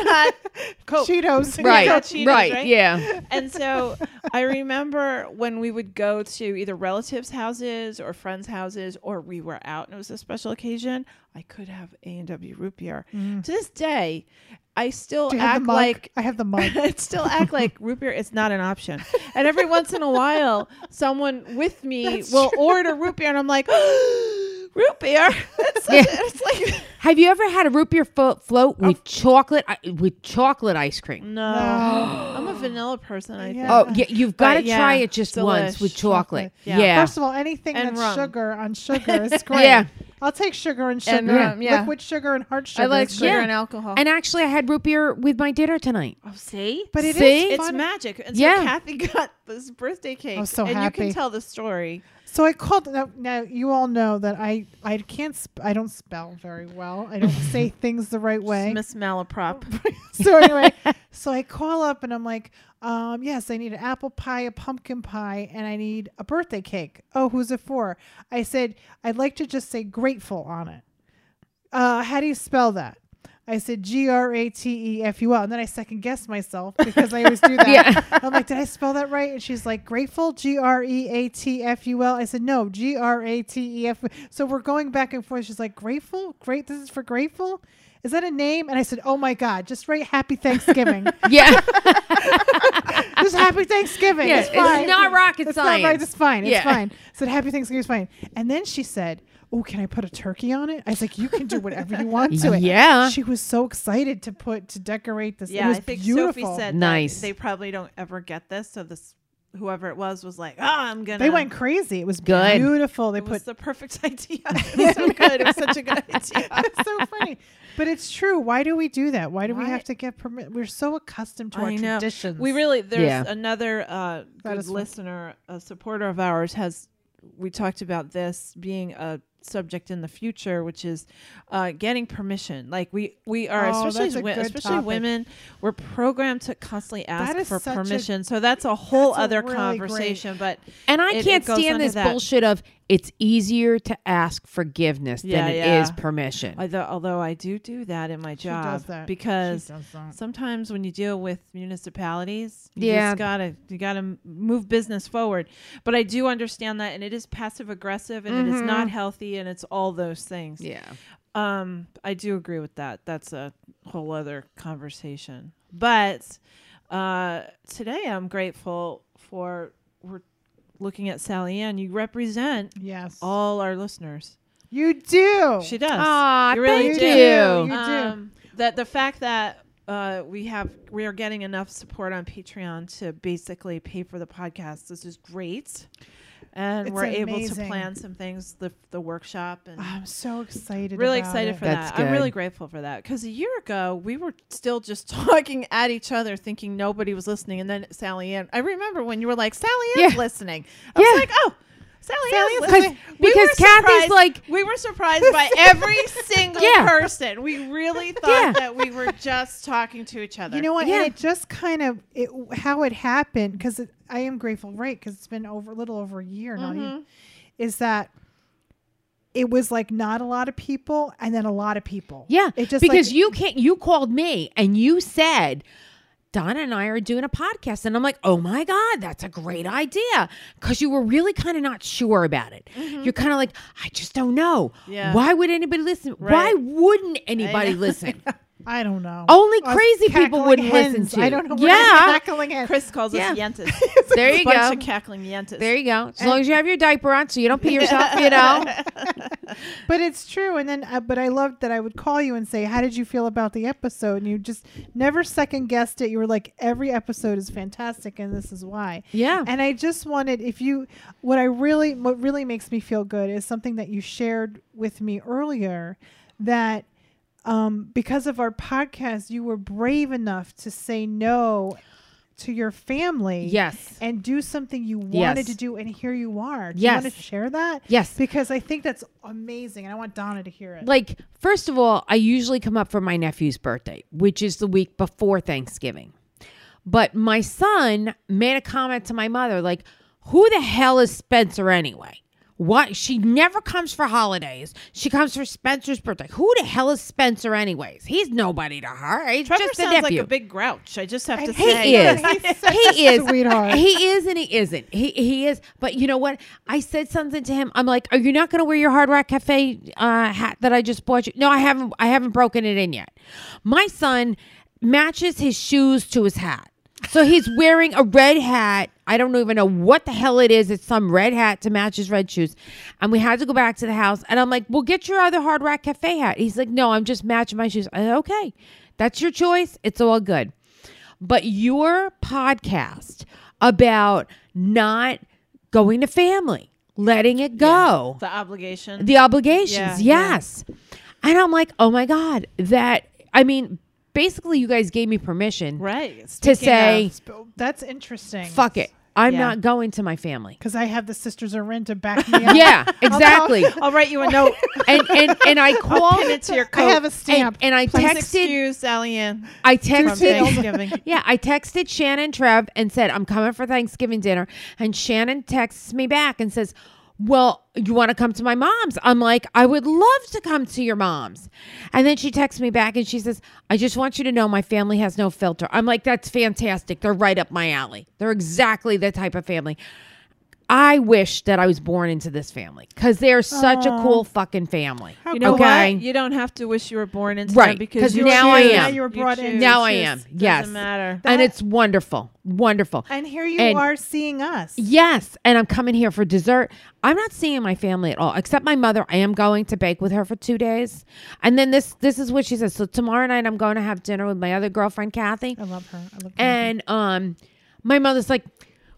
not Coke. Cheetos, right, yeah, Cheetos, right, right, yeah. And so I remember when we would go to either relatives' houses or friends' houses, or we were out and it was a special occasion, I could have A and W root beer. Mm. To this day, I still act like I have the mug. I still act like root beer is not an option. And every once in a while, someone with me That's will true. order root beer, and I'm like, root beer. It's, yeah. it's like. Have you ever had a root beer fo- float with oh. chocolate with chocolate ice cream? No, oh. I'm a vanilla person. I yeah. think. Oh, yeah, you've got to yeah, try it just delish. once with chocolate. chocolate. Yeah. yeah. First of all, anything and that's rum. sugar on sugar is great. yeah. I'll take sugar and sugar. And rum, yeah. Liquid sugar and hard sugar. I like sugar yeah. and alcohol. And actually, I had root beer with my dinner tonight. Oh, see? But it see? is. It's fun. magic. And so yeah. Kathy got this birthday cake. I was so and happy. And you can tell the story. So I called. Now, now you all know that I I can't. Sp- I don't spell very well. I don't say things the right way. Miss Malaprop. So anyway, so I call up and I'm like, um, yes, I need an apple pie, a pumpkin pie, and I need a birthday cake. Oh, who's it for? I said I'd like to just say grateful on it. Uh, how do you spell that? I said G R A T E F U L. And then I second guessed myself because I always do that. yeah. I'm like, did I spell that right? And she's like, grateful, G R E A T F U L. I said, no, G R A T E F U L. So we're going back and forth. She's like, grateful? Great. This is for grateful? Is that a name? And I said, oh, my God. Just write happy Thanksgiving. yeah. Just happy Thanksgiving. Yeah, it's fine. It's not rocket it's science. Not right. It's fine. Yeah. It's fine. I said, happy Thanksgiving is fine. And then she said, oh, can I put a turkey on it? I was like, you can do whatever you want to it. Yeah. She was so excited to put, to decorate this. Yeah, it was I think beautiful. Sophie said nice. They probably don't ever get this. So this, whoever it was, was like, oh, I'm going to. They went crazy. It was good. Beautiful. They it put was the perfect idea. It was so good. It was such a good idea. It's so funny. But it's true. Why do we do that? Why do Why? we have to get permit? We're so accustomed to I our know. traditions. We really, there's yeah. another uh, good listener, a supporter of ours has, we talked about this being a subject in the future, which is uh getting permission. Like we we are oh, especially wi- especially topic. women, we're programmed to constantly ask for permission, a, so that's a whole that's other a really conversation great. But and I it, can't it stand this that. bullshit of it's easier to ask forgiveness yeah, than it yeah. is permission. Although, although I do do that in my job. She does that. Because she does that. Sometimes when you deal with municipalities, you yeah. just gotta you gotta move business forward. But I do understand that, and it is passive aggressive, and mm-hmm. it is not healthy, and it's all those things. Yeah, um, I do agree with that. That's a whole other conversation. But uh, today I'm grateful for we're. looking at Sally Ann, you represent yes. all our listeners. You do. She does. Aw, you really thank do. You, you um, do. That the fact that uh, we have we are getting enough support on Patreon to basically pay for the podcast. This is great, and it's we're amazing. able to plan some things, the the workshop. And oh, I'm so excited. Really about excited it. for That's that. Good. I'm really grateful for that because a year ago we were still just talking at each other, thinking nobody was listening, and then Sally Ann. I remember when you were like, "Sally Ann's yeah. listening." I yeah. was like, "Oh." Sally, Sally is listening. We because Kathy's like we were surprised by every single yeah. person. We really thought yeah. that we were just talking to each other. You know what? Yeah. And it just kind of it, how it happened because I am grateful, right? Because it's been over a little over a year mm-hmm. now. Is that it was like not a lot of people and then a lot of people. Yeah, it just because like, you can't. You called me and you said, Donna and I are doing a podcast. And I'm like, oh my God, that's a great idea. Because you were really kind of not sure about it. Mm-hmm. You're kind of like, I just don't know. Yeah. Why would anybody listen? Right. Why wouldn't anybody I listen? I don't know. Only crazy people wouldn't hens. listen to. I don't know. What yeah. Cackling hens. Chris calls yeah. us yentas. There you go. A bunch of cackling yentas. There you go. As and long as you have your diaper on so you don't pee yourself, you know. But it's true. And then, uh, but I loved that I would call you and say, how did you feel about the episode? And you just never second guessed it. You were like, every episode is fantastic and this is why. Yeah. And I just wanted, if you, what I really, what really makes me feel good is something that you shared with me earlier that, Um, because of our podcast, you were brave enough to say no to your family. Yes. And do something you wanted yes. to do. And here you are. Do yes. you want to share that? Yes. Because I think that's amazing. And I want Donna to hear it. Like, first of all, I usually come up for my nephew's birthday, which is the week before Thanksgiving. But my son made a comment to my mother, like, who the hell is Spencer anyway? What? She never comes for holidays. She comes for Spencer's birthday. Who the hell is Spencer anyways? He's nobody to her. He's Trevor just sounds a like a big grouch. I just have I, to he say. Is. he is. Sweetheart. He is and he isn't. He he is. But you know what? I said something to him. I'm like, are you not going to wear your Hard Rock Cafe uh, hat that I just bought you? No, I haven't. I haven't broken it in yet. My son matches his shoes to his hat. So he's wearing a red hat. I don't even know what the hell it is. It's some red hat to match his red shoes. And we had to go back to the house. And I'm like, well, get your other Hard Rock Cafe hat. He's like, no, I'm just matching my shoes. I said, okay, that's your choice. It's all good. But your podcast about not going to family, letting it go. Yeah, the obligation. The obligations, yeah, yes. Yeah. And I'm like, oh, my God, that, I mean, basically, you guys gave me permission, right? Speaking to say of, that's interesting. Fuck it, I'm yeah. not going to my family because I have the Sisters of Rin to back me up. Yeah, exactly. I'll, I'll write you a note, and and and I called. I'll pin it to your coat. I have a stamp, and, and I Please texted excuse Sally Ann. I texted Thanksgiving. Yeah, I texted Shannon Trev and said I'm coming for Thanksgiving dinner, and Shannon texts me back and says, well, you want to come to my mom's? I'm like, I would love to come to your mom's. And then she texts me back and she says, I just want you to know my family has no filter. I'm like, that's fantastic. They're right up my alley. They're exactly the type of family. I wish that I was born into this family because they're such Aww. a cool fucking family. You know okay? what? You don't have to wish you were born into right. them because you now, choose, I now you were brought you in. Now I am. Yes. Doesn't matter. That, and it's wonderful. Wonderful. And here you and, are seeing us. Yes. And I'm coming here for dessert. I'm not seeing my family at all except my mother. I am going to bake with her for two days. And then this this is what she says. So tomorrow night I'm going to have dinner with my other girlfriend, Kathy. I love her. I love her. And um, my mother's like,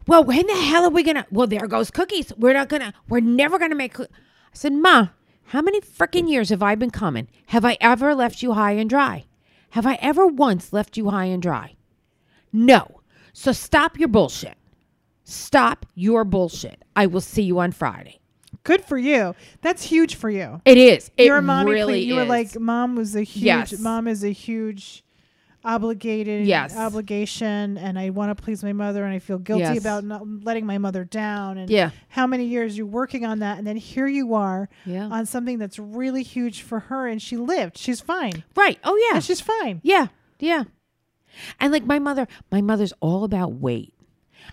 well, when the hell are we going to? Well, there goes cookies. We're not going to. We're never going to make. I said, Ma, how many freaking years have I been coming? Have I ever left you high and dry? Have I ever once left you high and dry? No. So stop your bullshit. Stop your bullshit. I will see you on Friday. Good for you. That's huge for you. It is. It You're a mommy really queen. You is. were like, mom was a huge. Yes. Mom is a huge. Obligated, yes. obligation, and I want to please my mother, and I feel guilty yes. about not letting my mother down. And yeah. how many years you're working on that, and then here you are yeah. on something that's really huge for her, and she lived. She's fine, right? Oh yeah, and she's fine. Yeah, yeah. And like my mother, my mother's all about weight.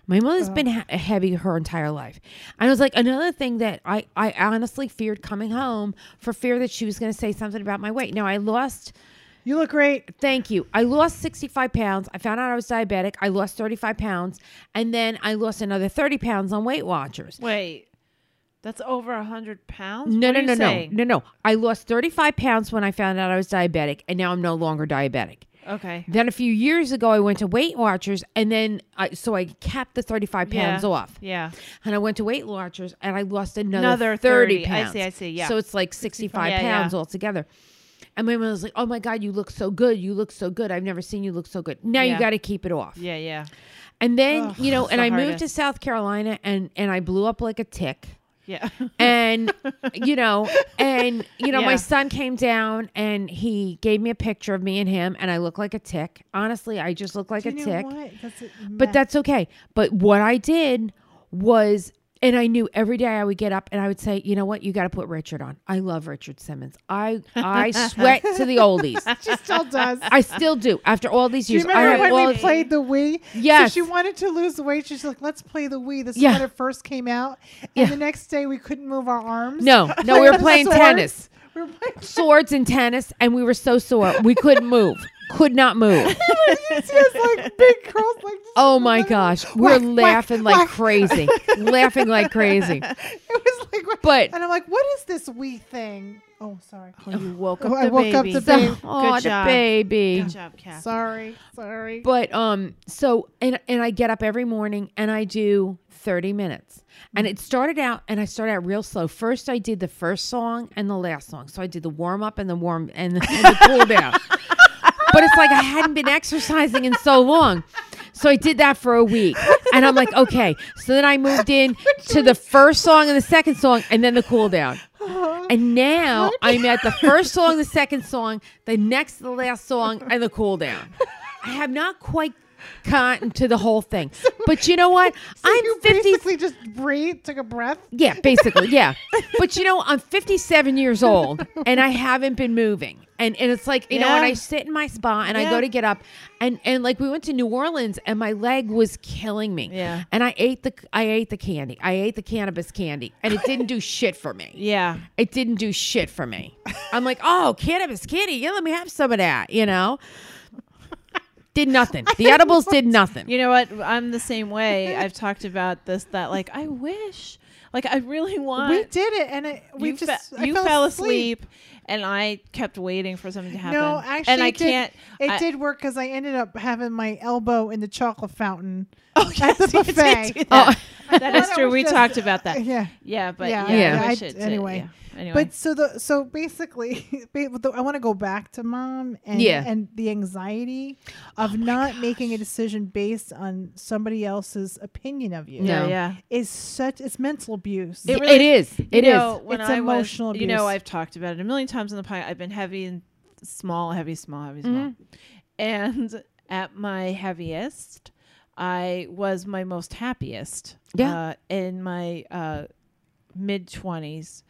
My mother's oh. been ha- heavy her entire life, and it was like another thing that I I honestly feared coming home for fear that she was going to say something about my weight. Now I lost. You look great. Thank you. I lost sixty-five pounds. I found out I was diabetic. I lost thirty-five pounds. And then I lost another thirty pounds on Weight Watchers. Wait, that's over one hundred pounds? No, no, no, no, no, no. I lost thirty-five pounds when I found out I was diabetic, and now I'm no longer diabetic. Okay. Then a few years ago, I went to Weight Watchers, and then I, so I capped the thirty-five pounds yeah. off. Yeah. And I went to Weight Watchers, and I lost another, another thirty pounds. I see, I see, yeah. So it's like sixty-five yeah, pounds yeah. altogether. And my mom was like, oh, my God, you look so good. You look so good. I've never seen you look so good. Now yeah. you got to keep it off. Yeah, yeah. And then, Ugh, you know, and I hardest. moved to South Carolina and, and I blew up like a tick. Yeah. And, you know, and, you know, yeah. my son came down and he gave me a picture of me and him. And I look like a tick. Honestly, I just look like Do a you know tick. What? That's a but that's okay. But what I did was... And I knew every day I would get up and I would say, you know what? You got to put Richard on. I love Richard Simmons. I I sweat to the oldies. She still does. I still do. After all these years. Do you remember I when we played the Wii? Yes. So she wanted to lose weight. She's like, let's play the Wii. This yeah. is when it first came out. And yeah. the next day we couldn't move our arms. No. No, we were playing tennis. We were playing swords and tennis. And we were so sore. We couldn't move. Could not move. It's just like big curls, like oh my gosh, we're whack, laughing whack, like whack. crazy, laughing like crazy. It was like, but and I'm like, what is this wee thing? Oh, sorry. Oh, you woke up. Oh, the I woke baby. up the baby. So, oh, Good the job. baby. Good job, Kathy. Sorry, sorry. But um, so and and I get up every morning and I do thirty minutes, and it started out and I started out real slow. First, I did the first song and the last song, so I did the warm up and the warm and the, and the cool down. But it's like I hadn't been exercising in so long. So I did that for a week. And I'm like, okay. So then I moved in to the first song and the second song and then the cool down. And now I'm at the first song, the second song, the next to the last song, and the cool down. I have not quite Cotton to the whole thing. So, but you know what? So I'm you fifty basically just breathe, took a breath. Yeah, basically, yeah. But you know, I'm fifty-seven years old and I haven't been moving. And and it's like, you yeah. know, when I sit in my spa and yeah. I go to get up and, and like we went to New Orleans and my leg was killing me. Yeah. And I ate the I ate the candy. I ate the cannabis candy and it didn't do shit for me. Yeah. It didn't do shit for me. I'm like, "Oh, cannabis candy. Yeah, let me have some of that," you know? Did nothing. The I edibles did nothing. You know what? I'm the same way. I've talked about this, that like, I wish, like I really want. We did it. And it, we you just, fe- you fell, fell asleep. asleep and I kept waiting for something to happen. No, actually and I it can't. Did, it I, did work because I ended up having my elbow in the chocolate fountain oh, yes, at the buffet. That. Oh. That is true. We just, talked about that. Yeah. Yeah. But yeah, yeah, yeah. I wish I, it anyway. Did, yeah. Anyway. But so the so basically, I want to go back to mom and yeah. and the anxiety of oh not gosh. making a decision based on somebody else's opinion of you. No, yeah, is such it's mental abuse. It, really, it is. It you know, is. When it's I emotional was, abuse. You know, I've talked about it a million times in the podcast. I've been heavy and small, heavy, small, heavy, small, mm-hmm. and at my heaviest, I was my most happiest. Yeah, uh, in my uh, mid twenties.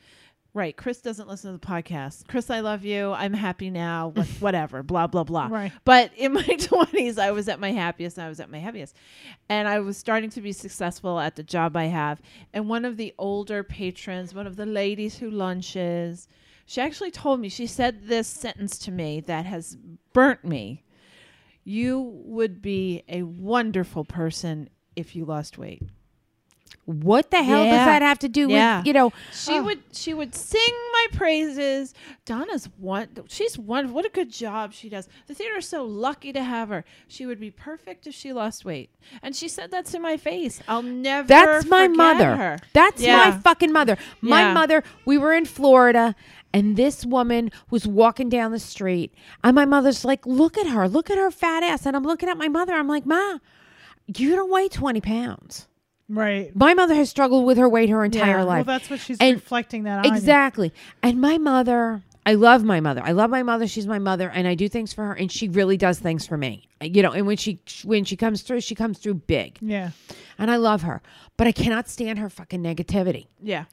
Right. Chris doesn't listen to the podcast. Chris, I love you. I'm happy now. What, whatever. Blah, blah, blah. Right. But in my twenties, I was at my happiest. And I was at my heaviest. And I was starting to be successful at the job I have. And one of the older patrons, one of the ladies who lunches, she actually told me, she said this sentence to me that has burnt me. You would be a wonderful person if you lost weight. What the hell yeah. does that have to do yeah. with, you know? She oh. would she would sing my praises. Donna's one. She's one. What a good job she does. The theater is so lucky to have her. She would be perfect if she lost weight. And she said that to my face. I'll never That's my mother. Her. That's yeah. my fucking mother. My yeah. mother, we were in Florida. And this woman was walking down the street. And my mother's like, look at her. Look at her fat ass. And I'm looking at my mother. I'm like, Ma, you don't weigh twenty pounds. Right. My mother has struggled with her weight her entire yeah. life. Well, that's what she's and reflecting that on. Exactly. And my mother, I love my mother. I love my mother. She's my mother, and I do things for her, and she really does things for me. You know, and when she when she comes through, she comes through big. Yeah. And I love her, but I cannot stand her fucking negativity. Yeah.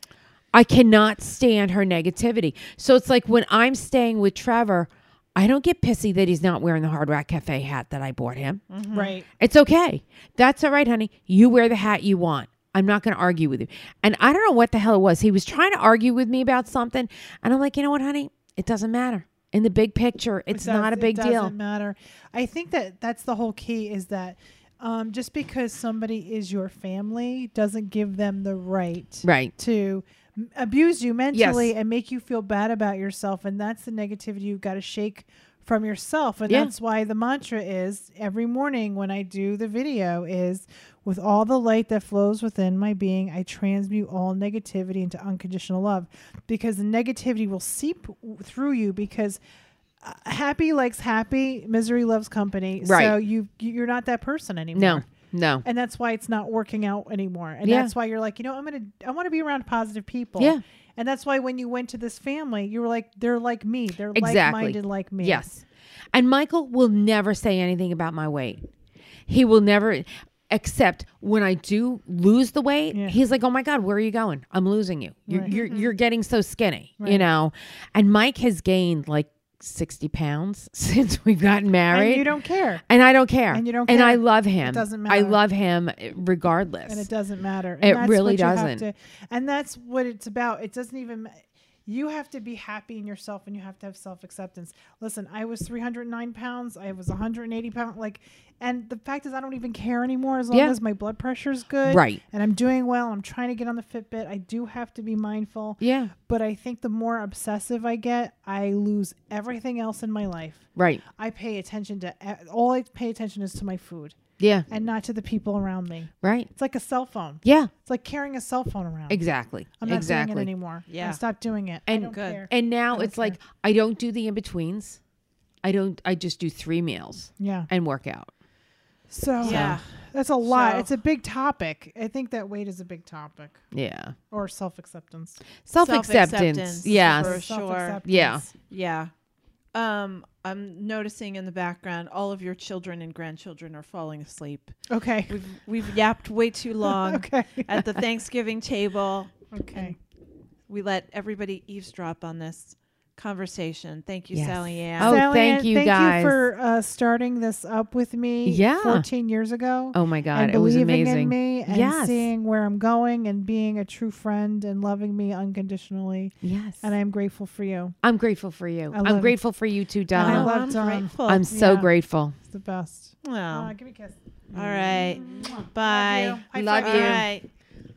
I cannot stand her negativity. So it's like when I'm staying with Trevor, I don't get pissy that he's not wearing the Hard Rock Cafe hat that I bought him. Mm-hmm. Right. It's okay. That's all right, honey. You wear the hat you want. I'm not going to argue with you. And I don't know what the hell it was. He was trying to argue with me about something. And I'm like, you know what, honey? It doesn't matter. In the big picture, it's it does, not a big deal. It doesn't deal. matter. I think that that's the whole key is that um, just because somebody is your family doesn't give them the right, right. to abuse you mentally yes. and make you feel bad about yourself. And that's the negativity you've got to shake from yourself. And yeah. that's why the mantra is every morning when I do the video is with all the light that flows within my being, I transmute all negativity into unconditional love, because the negativity will seep through you, because uh, happy likes happy, misery loves company. Right. So you, you're not that person anymore. No. No. And that's why it's not working out anymore. And yeah. that's why you're like, you know, I'm going to, I want to be around positive people. Yeah. And that's why when you went to this family, you were like, they're like me. They're exactly. like-minded like me. Yes. And Michael will never say anything about my weight. He will never, except when I do lose the weight, yeah. he's like, oh my God, where are you going? I'm losing you. You're, right. you're, you're getting so skinny, right. you know? And Mike has gained like sixty pounds since we've gotten married. And you don't care. And I don't care. And you don't care. And I love him. It doesn't matter. I love him regardless. And it doesn't matter. And it really doesn't. To, and that's what it's about. It doesn't even, you have to be happy in yourself and you have to have self-acceptance. Listen, I was three hundred nine pounds. I was one hundred eighty pounds. Like, and the fact is I don't even care anymore as long yeah. as my blood pressure is good. Right. And I'm doing well. I'm trying to get on the Fitbit. I do have to be mindful. Yeah. But I think the more obsessive I get, I lose everything else in my life. Right. I pay attention to, all I pay attention is to my food. Yeah. And not to the people around me. Right. It's like a cell phone. Yeah. It's like carrying a cell phone around. Exactly. I'm not exactly. doing it anymore. Yeah. I stopped doing it. And I don't good. Care. And now it's care. Like, I don't do the in-betweens. I don't, I just do three meals. Yeah. And work out. So, yeah, that's a lot. So, it's a big topic. I think that weight is a big topic. Yeah. Or self-acceptance. Self-acceptance. Self-acceptance. Yeah. For sure. Yeah. Yeah. Um, I'm noticing in the background all of your children and grandchildren are falling asleep. Okay. We've we've yapped way too long okay. at the Thanksgiving table. Okay. We let everybody eavesdrop on this conversation. Thank you, yes. Sally Ann. Oh, Sally thank Ann, you, thank guys. Thank you for uh, starting this up with me yeah. fourteen years ago. Oh, my God. It was amazing. And believing in me and yes. seeing where I'm going and being a true friend and loving me unconditionally. Yes. And I'm grateful for you. I'm grateful for you. I I'm grateful it. for you too, Donna. I love Donna. I'm, I'm so yeah. grateful. It's the best. Well, uh, give me a kiss. All right. Mm-hmm. Bye. Love you. Love you. All right.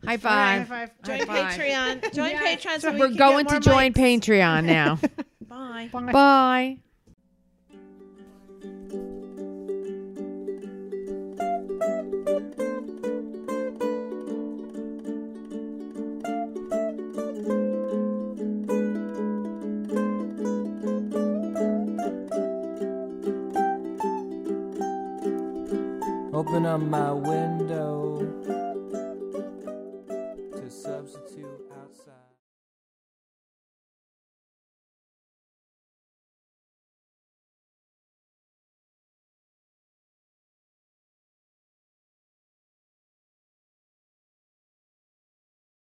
High five. Right, high five. Join high Patreon. Five. Join yeah. Patreon. So we We're going to join mics. Patreon now. Bye. Bye. Bye. Open up my window. Substitute outside.